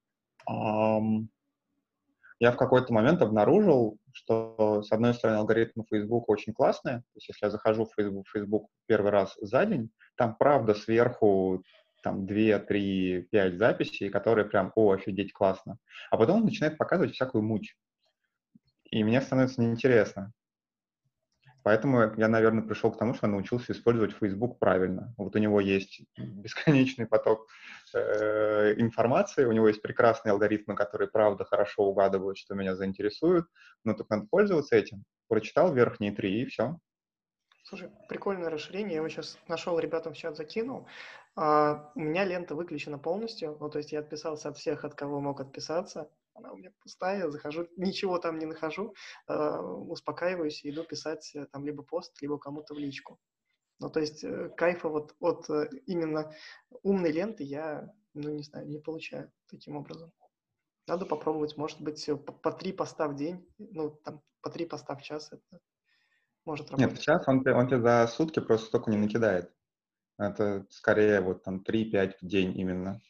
я в какой-то момент обнаружил, что, с одной стороны, алгоритмы Facebook очень классные. То есть, если я захожу в Facebook первый раз за день, там, правда, сверху там 2, 3, 5 записей, которые прям, о, офигеть, классно. А потом он начинает показывать всякую муть. И мне становится неинтересно. Поэтому я, наверное, пришел к тому, что научился использовать Facebook правильно. Вот у него есть бесконечный поток информации, у него есть прекрасные алгоритмы, которые, правда, хорошо угадывают, что меня заинтересует, но только надо пользоваться этим. Прочитал верхние 3, и все. Слушай, прикольное расширение. Я его сейчас нашел, ребятам в чат закинул. У меня лента выключена полностью. Ну, то есть я отписался от всех, от кого мог отписаться. Она у меня пустая, захожу, ничего там не нахожу, успокаиваюсь и иду писать там либо пост, либо кому-то в личку. Ну, то есть кайфа вот от именно умной ленты я, ну, не знаю, не получаю таким образом. Надо попробовать, может быть, по 3 поста в день, ну, там, по 3 поста в час это может работать. Нет, в час он тебе за сутки просто столько не накидает. Это скорее вот там 3-5 в день именно.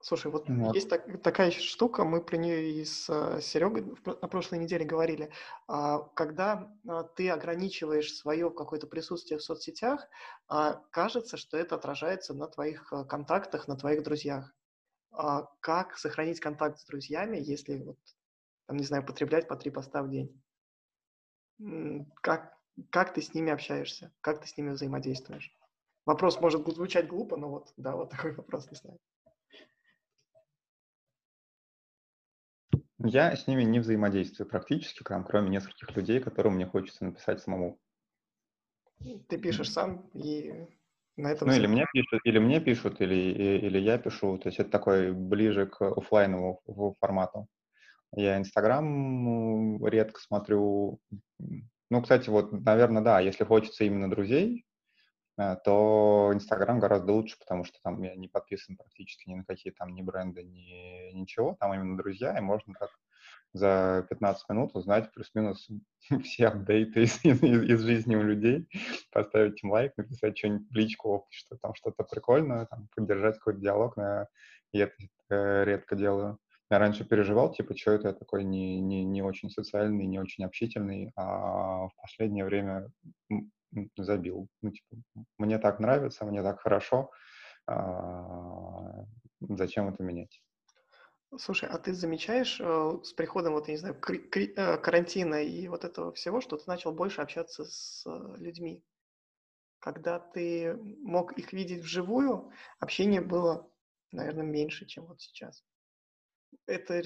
Слушай, вот. Есть такая штука, мы про нее и с Серегой на прошлой неделе говорили. Когда ты ограничиваешь свое какое-то присутствие в соцсетях, кажется, что это отражается на твоих контактах, на твоих друзьях. Как сохранить контакт с друзьями, если, вот, там, не знаю, потреблять по 3 поста в день? Как ты с ними общаешься? Как ты с ними взаимодействуешь? Вопрос может звучать глупо, но вот, да, вот такой вопрос, не знаю. Я с ними не взаимодействую практически, кроме нескольких людей, которым мне хочется написать самому. Ты пишешь сам и на этом... Ну, или мне пишут, или я пишу. То есть это такой ближе к офлайновому формату. Я Instagram редко смотрю. Ну, кстати, вот, наверное, да, если хочется именно друзей, то Instagram гораздо лучше, потому что там я не подписан практически ни на какие там ни бренды, ни ничего. Там именно друзья, и можно так за 15 минут узнать плюс-минус все апдейты из жизни у людей, поставить им лайк, написать что-нибудь в личку, что там что-то прикольное, там, поддержать какой-то диалог. Я это редко делаю. Я раньше переживал, типа, что это я такой не очень социальный, не очень общительный, а в последнее время... забил. Ну, типа, мне так нравится, мне так хорошо. Зачем это менять? Слушай, а ты замечаешь с приходом, вот, я не знаю, карантина и вот этого всего, что ты начал больше общаться с людьми? Когда ты мог их видеть вживую, общение было, наверное, меньше, чем вот сейчас. Это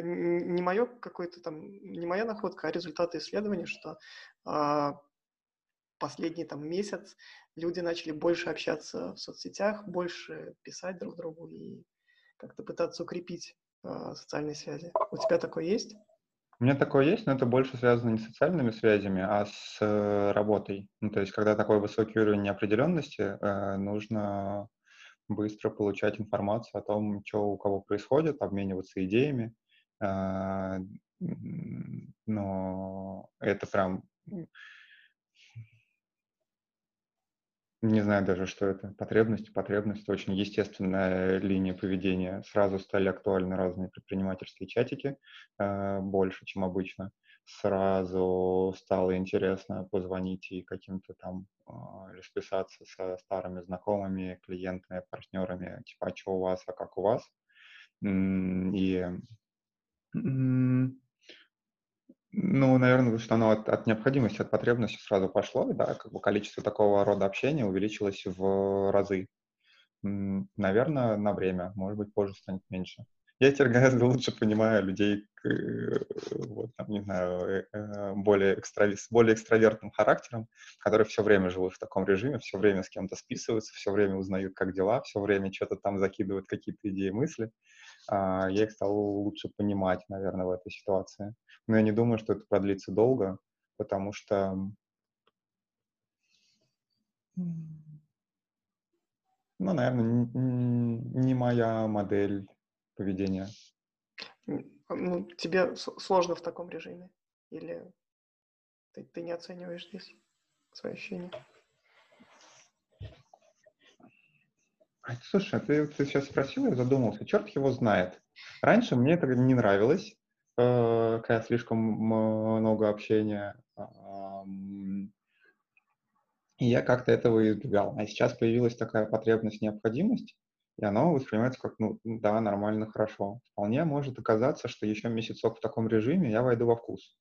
не мое какое-то там, не моя находка, а результаты исследований, что последний там месяц люди начали больше общаться в соцсетях, больше писать друг другу и как-то пытаться укрепить социальные связи. У тебя такое есть? У меня такое есть, но это больше связано не с социальными связями, а с работой. Ну, то есть, когда такой высокий уровень неопределенности, нужно быстро получать информацию о том, что у кого происходит, обмениваться идеями. Но это прям... Не знаю даже, что это. Потребность. Очень естественная линия поведения. Сразу стали актуальны разные предпринимательские чатики, больше, чем обычно. Сразу стало интересно позвонить и каким-то там или списаться со старыми знакомыми, клиентами, партнерами. Типа, а что у вас, а как у вас? И... Ну, наверное, что оно от необходимости, от потребности сразу пошло, да, как бы количество такого рода общения увеличилось в разы. Наверное, на время, может быть, позже станет меньше. Я теперь гораздо лучше понимаю людей, вот, там, не знаю, с более экстравертным характером, которые все время живут в таком режиме, все время с кем-то списываются, все время узнают, как дела, все время что-то там закидывают, какие-то идеи, мысли. Я их стал лучше понимать, наверное, в этой ситуации. Но я не думаю, что это продлится долго, потому что... Ну, наверное, не моя модель поведения. Ну, тебе сложно в таком режиме? Или ты не оцениваешь здесь свои ощущения? Слушай, ты сейчас спросил, я задумался, черт его знает. Раньше мне это не нравилось, когда слишком много общения. И я как-то этого избегал. А сейчас появилась такая потребность, необходимость, и оно воспринимается как, ну, да, нормально, хорошо. Вполне может оказаться, что еще месяцок в таком режиме я войду во вкус.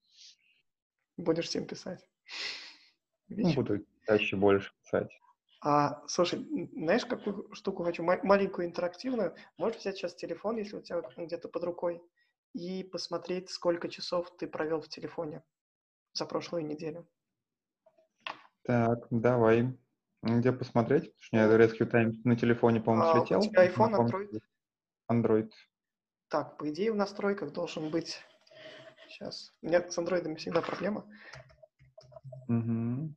Будешь всем писать? Ну, буду чаще больше писать. Слушай, знаешь, какую штуку хочу? Маленькую интерактивную. Можешь взять сейчас телефон, если у тебя где-то под рукой, и посмотреть, сколько часов ты провел в телефоне за прошлую неделю. Так, давай. Где посмотреть? У меня Rescue Time на телефоне, по-моему, слетел. У тебя iPhone, Android? Android. Так, по идее, в настройках должен быть... Сейчас. У меня с Android всегда проблема. Угу.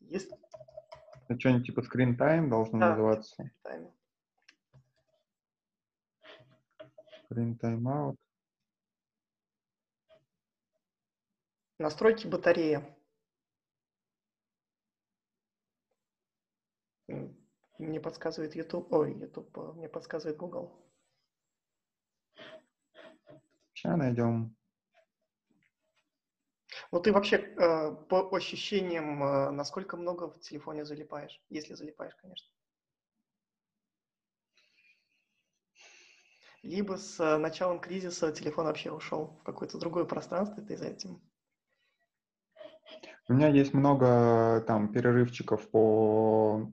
Есть? Ну, что-нибудь типа Screen Time должно называться. Screen Time Out. Настройки батареи. Мне подсказывает YouTube. Ой, YouTube. Мне подсказывает Google. Сейчас найдем. Ну ты вообще по ощущениям, насколько много в телефоне залипаешь? Если залипаешь, конечно. Либо с началом кризиса телефон вообще ушел в какое-то другое пространство, и ты за этим... У меня есть много там перерывчиков по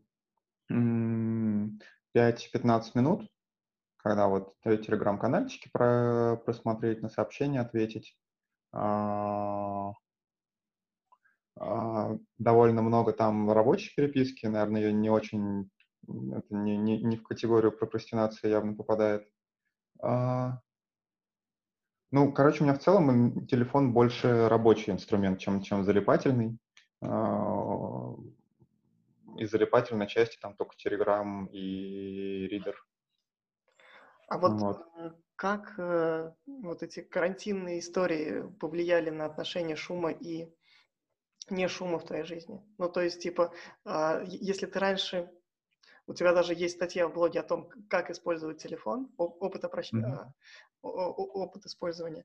5-15 минут, когда вот телеграм-канальчики просмотреть, на сообщения ответить. Довольно много там рабочей переписки, наверное, ее не очень, это не в категорию прокрастинации явно попадает. Ну, короче, у меня в целом телефон больше рабочий инструмент, чем залипательный. Из залипательной части там только Telegram и Reader. А вот как вот эти карантинные истории повлияли на отношение шума и не шума в твоей жизни? Ну, то есть, типа, если ты раньше... У тебя даже есть статья в блоге о том, как использовать телефон, опыт использования.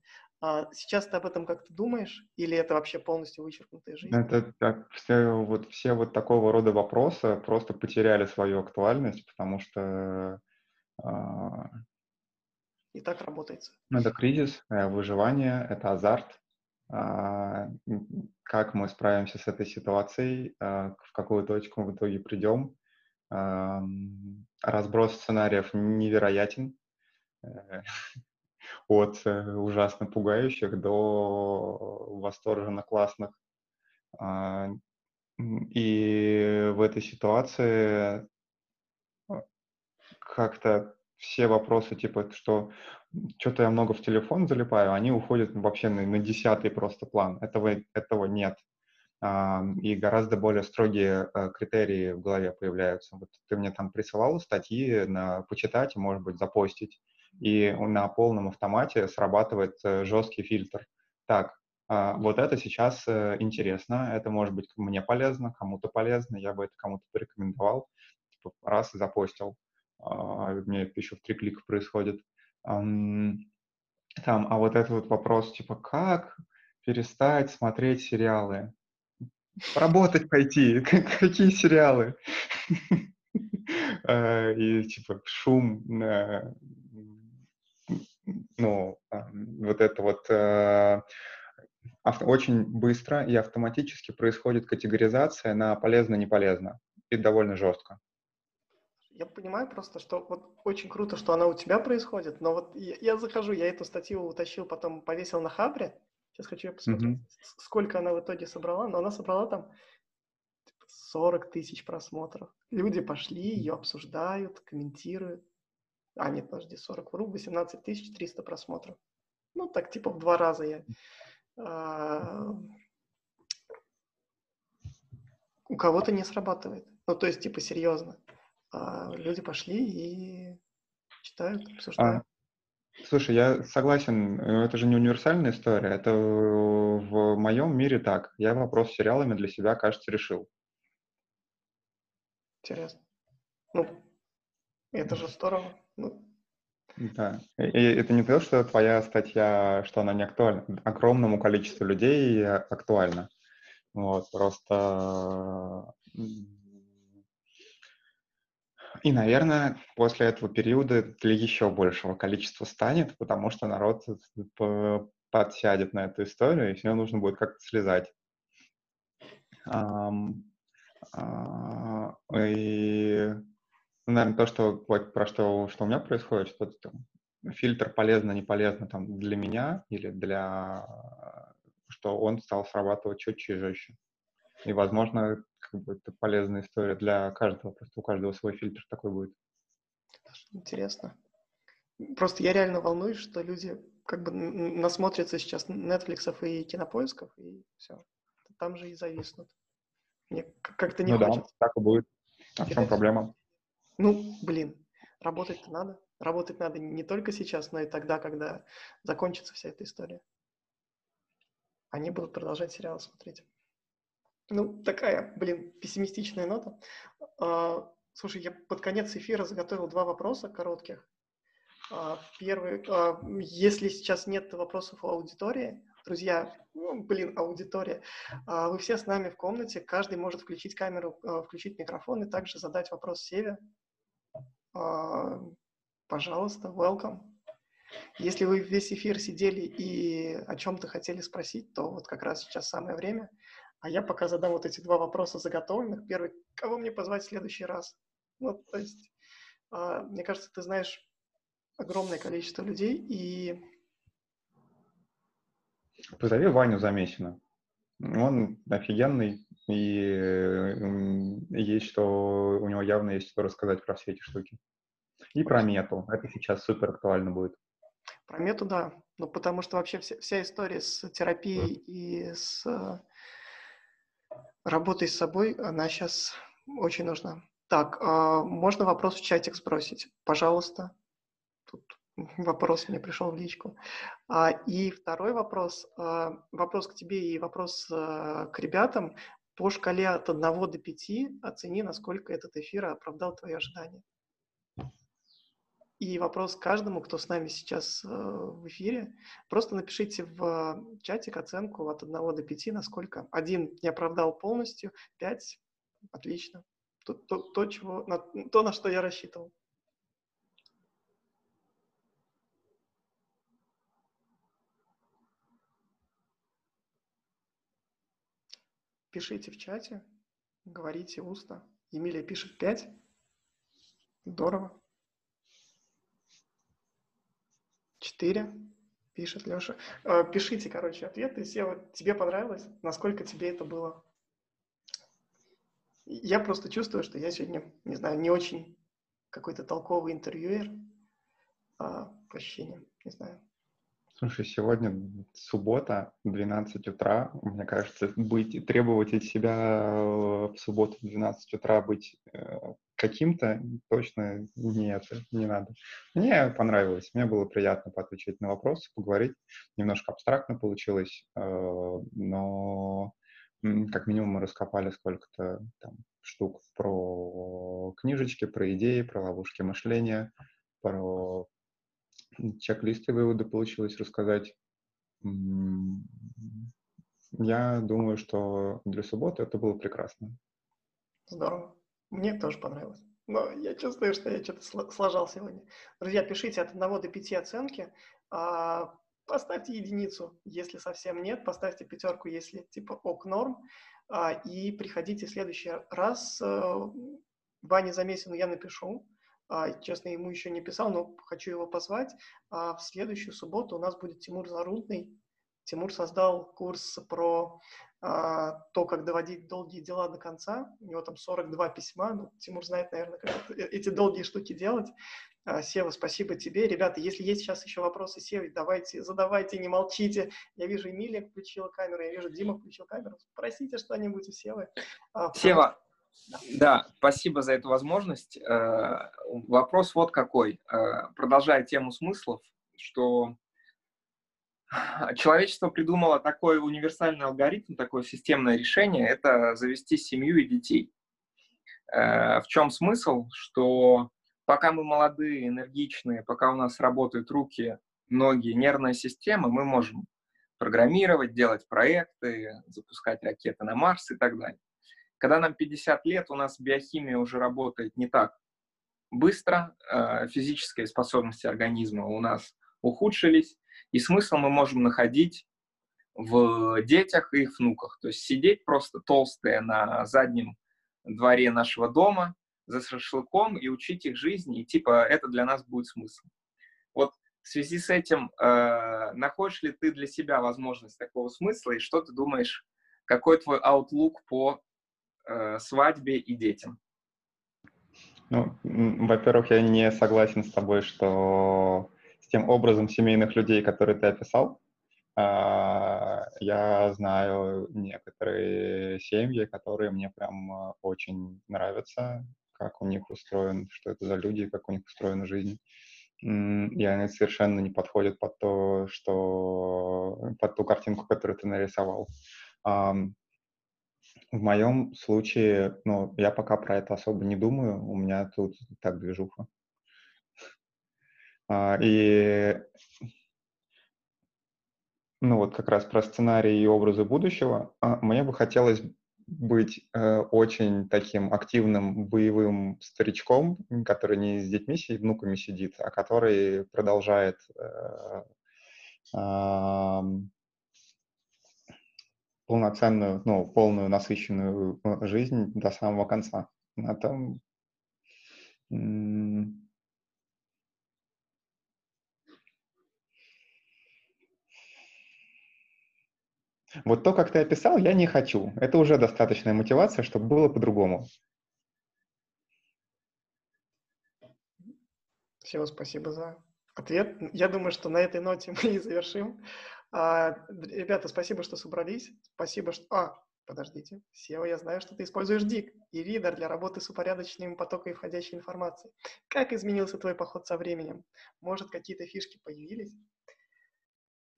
Сейчас ты об этом как-то думаешь? Или это вообще полностью вычеркнутая жизнь? Это так, все такого рода вопросы просто потеряли свою актуальность, потому что... И так работается. Это кризис, выживание, это азарт. Как мы справимся с этой ситуацией, в какую точку в итоге придем. Разброс сценариев невероятен, от ужасно пугающих до восторженно классных. И в этой ситуации как-то все вопросы типа, что-то я много в телефон залипаю, они уходят вообще на десятый просто план. Этого нет. И гораздо более строгие критерии в голове появляются. Вот ты мне там присылал статьи на почитать, может быть, запостить, и на полном автомате срабатывает жесткий фильтр. Так, вот это сейчас интересно, это может быть мне полезно, кому-то полезно, я бы это кому-то порекомендовал, типа, раз и запостил. Мне еще в 3 клика происходит. Там, а вот этот вот вопрос, типа, как перестать смотреть сериалы? Работать пойти, какие сериалы? И типа шум, ну, вот это вот очень быстро и автоматически происходит категоризация на полезно-не полезно. И довольно жестко. Я понимаю просто, что вот очень круто, что она у тебя происходит, но вот я захожу, я эту статью утащил, потом повесил на Хабре. Сейчас хочу посмотреть, сколько она в итоге собрала, но она собрала там 40 тысяч просмотров. Люди пошли, ее обсуждают, комментируют. А, нет, подожди, 40 вру, 18 300 просмотров. Ну, так типа в 2 раза я... У кого-то не срабатывает. Ну, то есть, типа, серьезно. Люди пошли и читают, обсуждают. Слушай, я согласен, это же не универсальная история, это в моем мире так. Я вопрос с сериалами для себя, кажется, решил. Интересно. Ну, это же здорово. Ну, Да. И это не то, что твоя статья, что она не актуальна. Огромному количеству людей актуальна. Вот, просто... И, наверное, после этого периода для еще большего количества станет, потому что народ подсядет на эту историю, и с нее нужно будет как-то слезать. И, наверное, то, что, вот, про что у меня происходит, что там, фильтр полезно, не полезно там, для меня или для... что он стал срабатывать четче и жестче. И, возможно, как бы это полезная история для каждого. Просто у каждого свой фильтр такой будет. Интересно. Просто я реально волнуюсь, что люди как бы насмотрятся сейчас Netflix'ов и Кинопоисков, и все. Там же и зависнут. Мне как-то не хочется. Ну да, так и будет. А в чем проблема? Ну, блин, работать-то надо. Работать надо не только сейчас, но и тогда, когда закончится вся эта история. Они будут продолжать сериалы смотреть. Ну, такая, блин, пессимистичная нота. Слушай, я под конец эфира заготовил два вопроса коротких. Первый, если сейчас нет вопросов у аудитории, друзья, ну, блин, аудитория, вы все с нами в комнате, каждый может включить камеру, включить микрофон и также задать вопрос Севе. Пожалуйста, welcome. Если вы весь эфир сидели и о чем-то хотели спросить, то вот как раз сейчас самое время. А я пока задам вот эти два вопроса заготовленных. Первый, кого мне позвать в следующий раз? Ну, то есть, мне кажется, ты знаешь огромное количество людей и... Позови Ваню Замесина. Он офигенный, и есть что... У него явно есть что рассказать про все эти штуки. И про мету. Это сейчас супер актуально будет. Про мету, да. Ну, потому что вообще вся история с терапией и с... Работой с собой, она сейчас очень нужна. Так, можно вопрос в чатик спросить? Пожалуйста. Тут вопрос мне пришел в личку. И второй вопрос. Вопрос к тебе и вопрос к ребятам. По шкале от 1 до 5 оцени, насколько этот эфир оправдал твои ожидания. И вопрос каждому, кто с нами сейчас в эфире. Просто напишите в чатик оценку от 1 до 5, насколько. 1 не оправдал полностью, 5 – отлично. То, на что я рассчитывал. Пишите в чате, говорите устно. Эмилия пишет 5. Здорово. 4, пишет Леша. Пишите, короче, ответы. Сева, тебе понравилось? Насколько тебе это было? Я просто чувствую, что я сегодня, не знаю, не очень какой-то толковый интервьюер. Прощения, не знаю. Слушай, сегодня суббота, 12 утра. Мне кажется, требовать от себя в субботу в 12 утра быть каким-то точно нет, не надо. Мне понравилось, мне было приятно поотвечать на вопросы, поговорить. Немножко абстрактно получилось, но как минимум мы раскопали сколько-то там штук про книжечки, про идеи, про ловушки мышления, про... Чек-листы выводы получилось рассказать. Я думаю, что для субботы это было прекрасно. Здорово. Мне тоже понравилось. Но я чувствую, что я что-то сложал сегодня. Друзья, пишите от 1 до 5 оценки. Поставьте единицу, если совсем нет. Поставьте 5, если типа ок норм. И приходите в следующий раз. Ване Замесину я напишу. Честно, ему еще не писал, но хочу его позвать. В следующую субботу у нас будет Тимур Зарудный. Тимур создал курс про то, как доводить долгие дела до конца. У него там 42 письма. Ну, Тимур знает, наверное, как эти долгие штуки делать. Сева, спасибо тебе. Ребята, если есть сейчас еще вопросы Севе, давайте, задавайте, не молчите. Я вижу, Эмилия включила камеру, я вижу, Дима включил камеру. Спросите что-нибудь у Севы. Сева. Да, спасибо за эту возможность. Вопрос вот какой. Продолжая тему смыслов, что человечество придумало такой универсальный алгоритм, такое системное решение — это завести семью и детей. В чем смысл? Что Пока мы молодые, энергичные, пока у нас работают руки, ноги, нервная система, мы можем программировать, делать проекты, запускать ракеты на Марс и так далее. Когда нам 50 лет, у нас биохимия уже работает не так быстро, физические способности организма у нас ухудшились, и смысл мы можем находить в детях и их внуках. То есть сидеть просто толстые на заднем дворе нашего дома за шашлыком и учить их жизни, и типа это для нас будет смысл. Вот в связи с этим находишь ли ты для себя возможность такого смысла, и что ты думаешь, какой твой outlook по свадьбе и детям? Ну, во-первых, я не согласен с тобой, что с тем образом семейных людей, которые ты описал. Я знаю некоторые семьи, которые мне прям очень нравятся, как у них устроен, что это за люди, как у них устроена жизнь. И они совершенно не подходят под то, что под ту картинку, которую ты нарисовал. В моем случае, ну, я пока про это особо не думаю, у меня тут так движуха. И ну вот как раз про сценарий и образы будущего. Мне бы хотелось быть очень таким активным боевым старичком, который не с детьми и внуками сидит, а который продолжает полноценную, ну, полную насыщенную жизнь до самого конца. На том... Вот то, как ты описал, я не хочу. Это уже достаточная мотивация, чтобы было по-другому. Сева, спасибо за ответ. Я думаю, что на этой ноте мы и завершим. Ребята, спасибо, что собрались. Спасибо, что... Подождите. Сева, я знаю, что ты используешь DIG и ридер для работы с упорядоченным потоком входящей информации. Как изменился твой поход со временем? Может, какие-то фишки появились?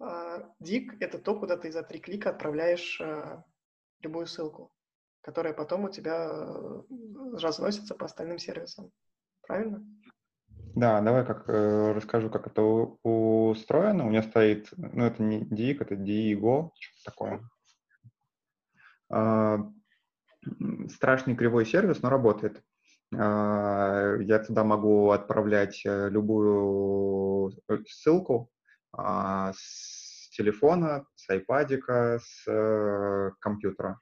DIG — это то, куда ты за 3 клика отправляешь любую ссылку, которая потом у тебя разносится по остальным сервисам. Правильно? Да, давай расскажу, как это устроено. У меня стоит, ну это не DIG, это Diigo, что-то такое. Страшный кривой сервис, но работает. Я туда могу отправлять любую ссылку, с телефона, с айпадика, с компьютера.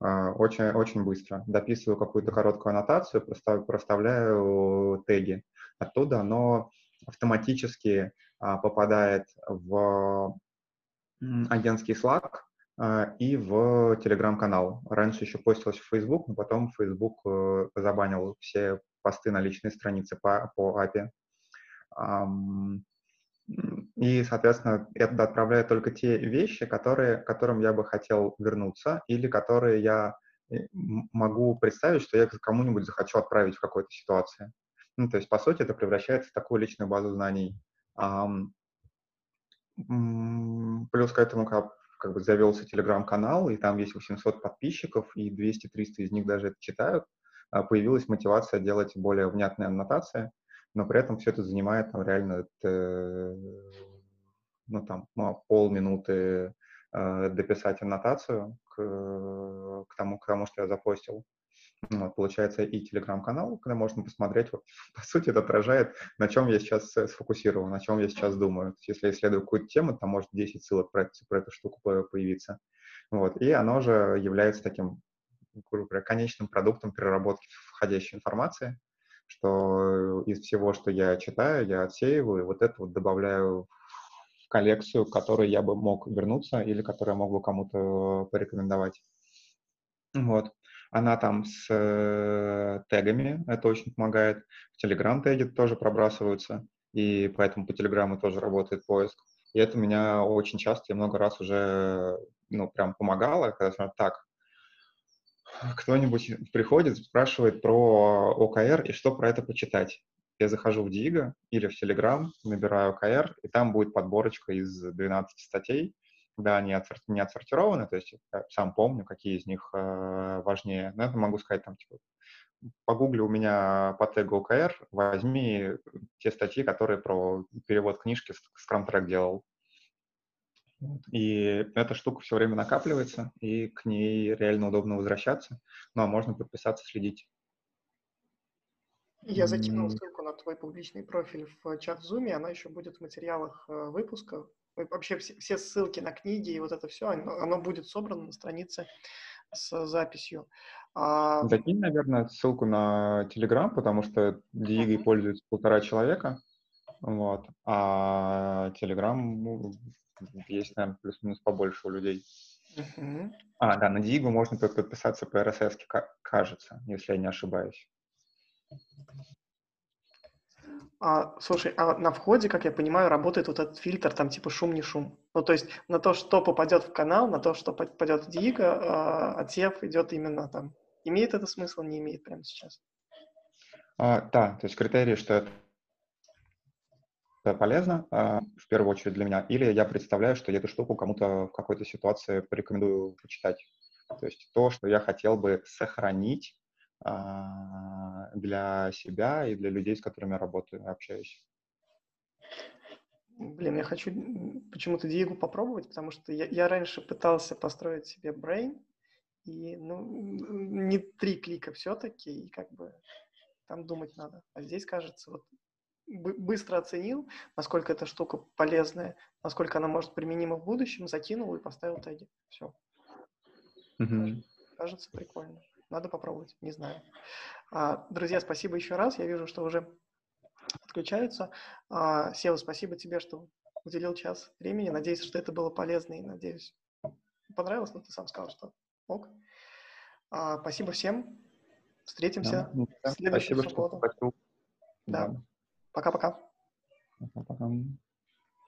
Очень, очень быстро. Дописываю какую-то короткую аннотацию, проставляю теги. Оттуда оно автоматически попадает в агентский Slack и в Telegram-канал. Раньше еще постилось в Facebook, но потом Facebook забанил все посты на личные страницы по API. И, соответственно, это отправляю только те вещи, к которым я бы хотел вернуться или которые я могу представить, что я кому-нибудь захочу отправить в какой-то ситуации. Ну, то есть, по сути, это превращается в такую личную базу знаний. Плюс к этому как бы завелся Telegram-канал, и там есть 800 подписчиков, и 200-300 из них даже это читают. Появилась мотивация делать более внятные аннотации. Но при этом все это занимает там, реально полминуты дописать аннотацию к тому, что я запостил. Вот, получается и телеграм-канал, когда можно посмотреть, вот, по сути, это отражает, на чем я сейчас сфокусирован, на чем я сейчас думаю. То есть, если я исследую какую-то тему, там может 10 ссылок про эту штуку появиться. Вот, и оно же является таким, грубо говоря, конечным продуктом переработки входящей информации, что из всего, что я читаю, я отсеиваю, и вот это вот добавляю в коллекцию, к которой я бы мог вернуться или которую я мог бы кому-то порекомендовать. Вот. Она там с тегами, это очень помогает. В Telegram теги тоже пробрасываются, и поэтому по Telegram тоже работает поиск. И это меня очень часто и много раз уже, ну, прям помогало, когда смотрят так, кто-нибудь приходит, спрашивает про ОКР и что про это почитать. Я захожу в Diigo или в Telegram, набираю ОКР, и там будет подборочка из 12 статей, да, не отсортированы, то есть я сам помню, какие из них важнее. Но это могу сказать, там, типа, погугли у меня по тегу ОКР, возьми те статьи, которые про перевод книжки Scrum Track делал. И эта штука все время накапливается, и к ней реально удобно возвращаться. Ну, а можно подписаться, следить. Я закинул ссылку на твой публичный профиль в чат в Zoom, она еще будет в материалах выпуска. Вообще все ссылки на книги и вот это все, оно будет собрано на странице с записью. Закинь, наверное, ссылку на Telegram, потому что DIG пользуется 1,5 человека. Вот. А Telegram есть, наверное, плюс-минус побольше у людей. А, да, на Diigo можно подписаться по RSS, кажется, если я не ошибаюсь. Слушай, а на входе, как я понимаю, работает вот этот фильтр, там типа шум-не шум. Ну, то есть на то, что попадет в канал, на то, что попадет в Diigo, отсев идет именно там. Имеет это смысл, не имеет прямо сейчас? Да, то есть критерии, что это полезно, в первую очередь для меня, или я представляю, что я эту штуку кому-то в какой-то ситуации порекомендую почитать. То есть то, что я хотел бы сохранить для себя и для людей, с которыми я работаю, общаюсь. Блин, я хочу почему-то Diigo попробовать, потому что я раньше пытался построить себе брейн, и не 3 клика все-таки, и как бы там думать надо. А здесь, кажется, вот быстро оценил, насколько эта штука полезная, насколько она может применима в будущем, закинул и поставил теги. Все. Кажется, прикольно. Надо попробовать, не знаю. Друзья, спасибо еще раз. Я вижу, что уже отключаются. Сева, спасибо тебе, что уделил час времени. Надеюсь, что это было полезно и, надеюсь, понравилось, но ты сам сказал, что ок. Спасибо всем. Встретимся в следующую субботу. Спасибо, что. Да. Пока-пока.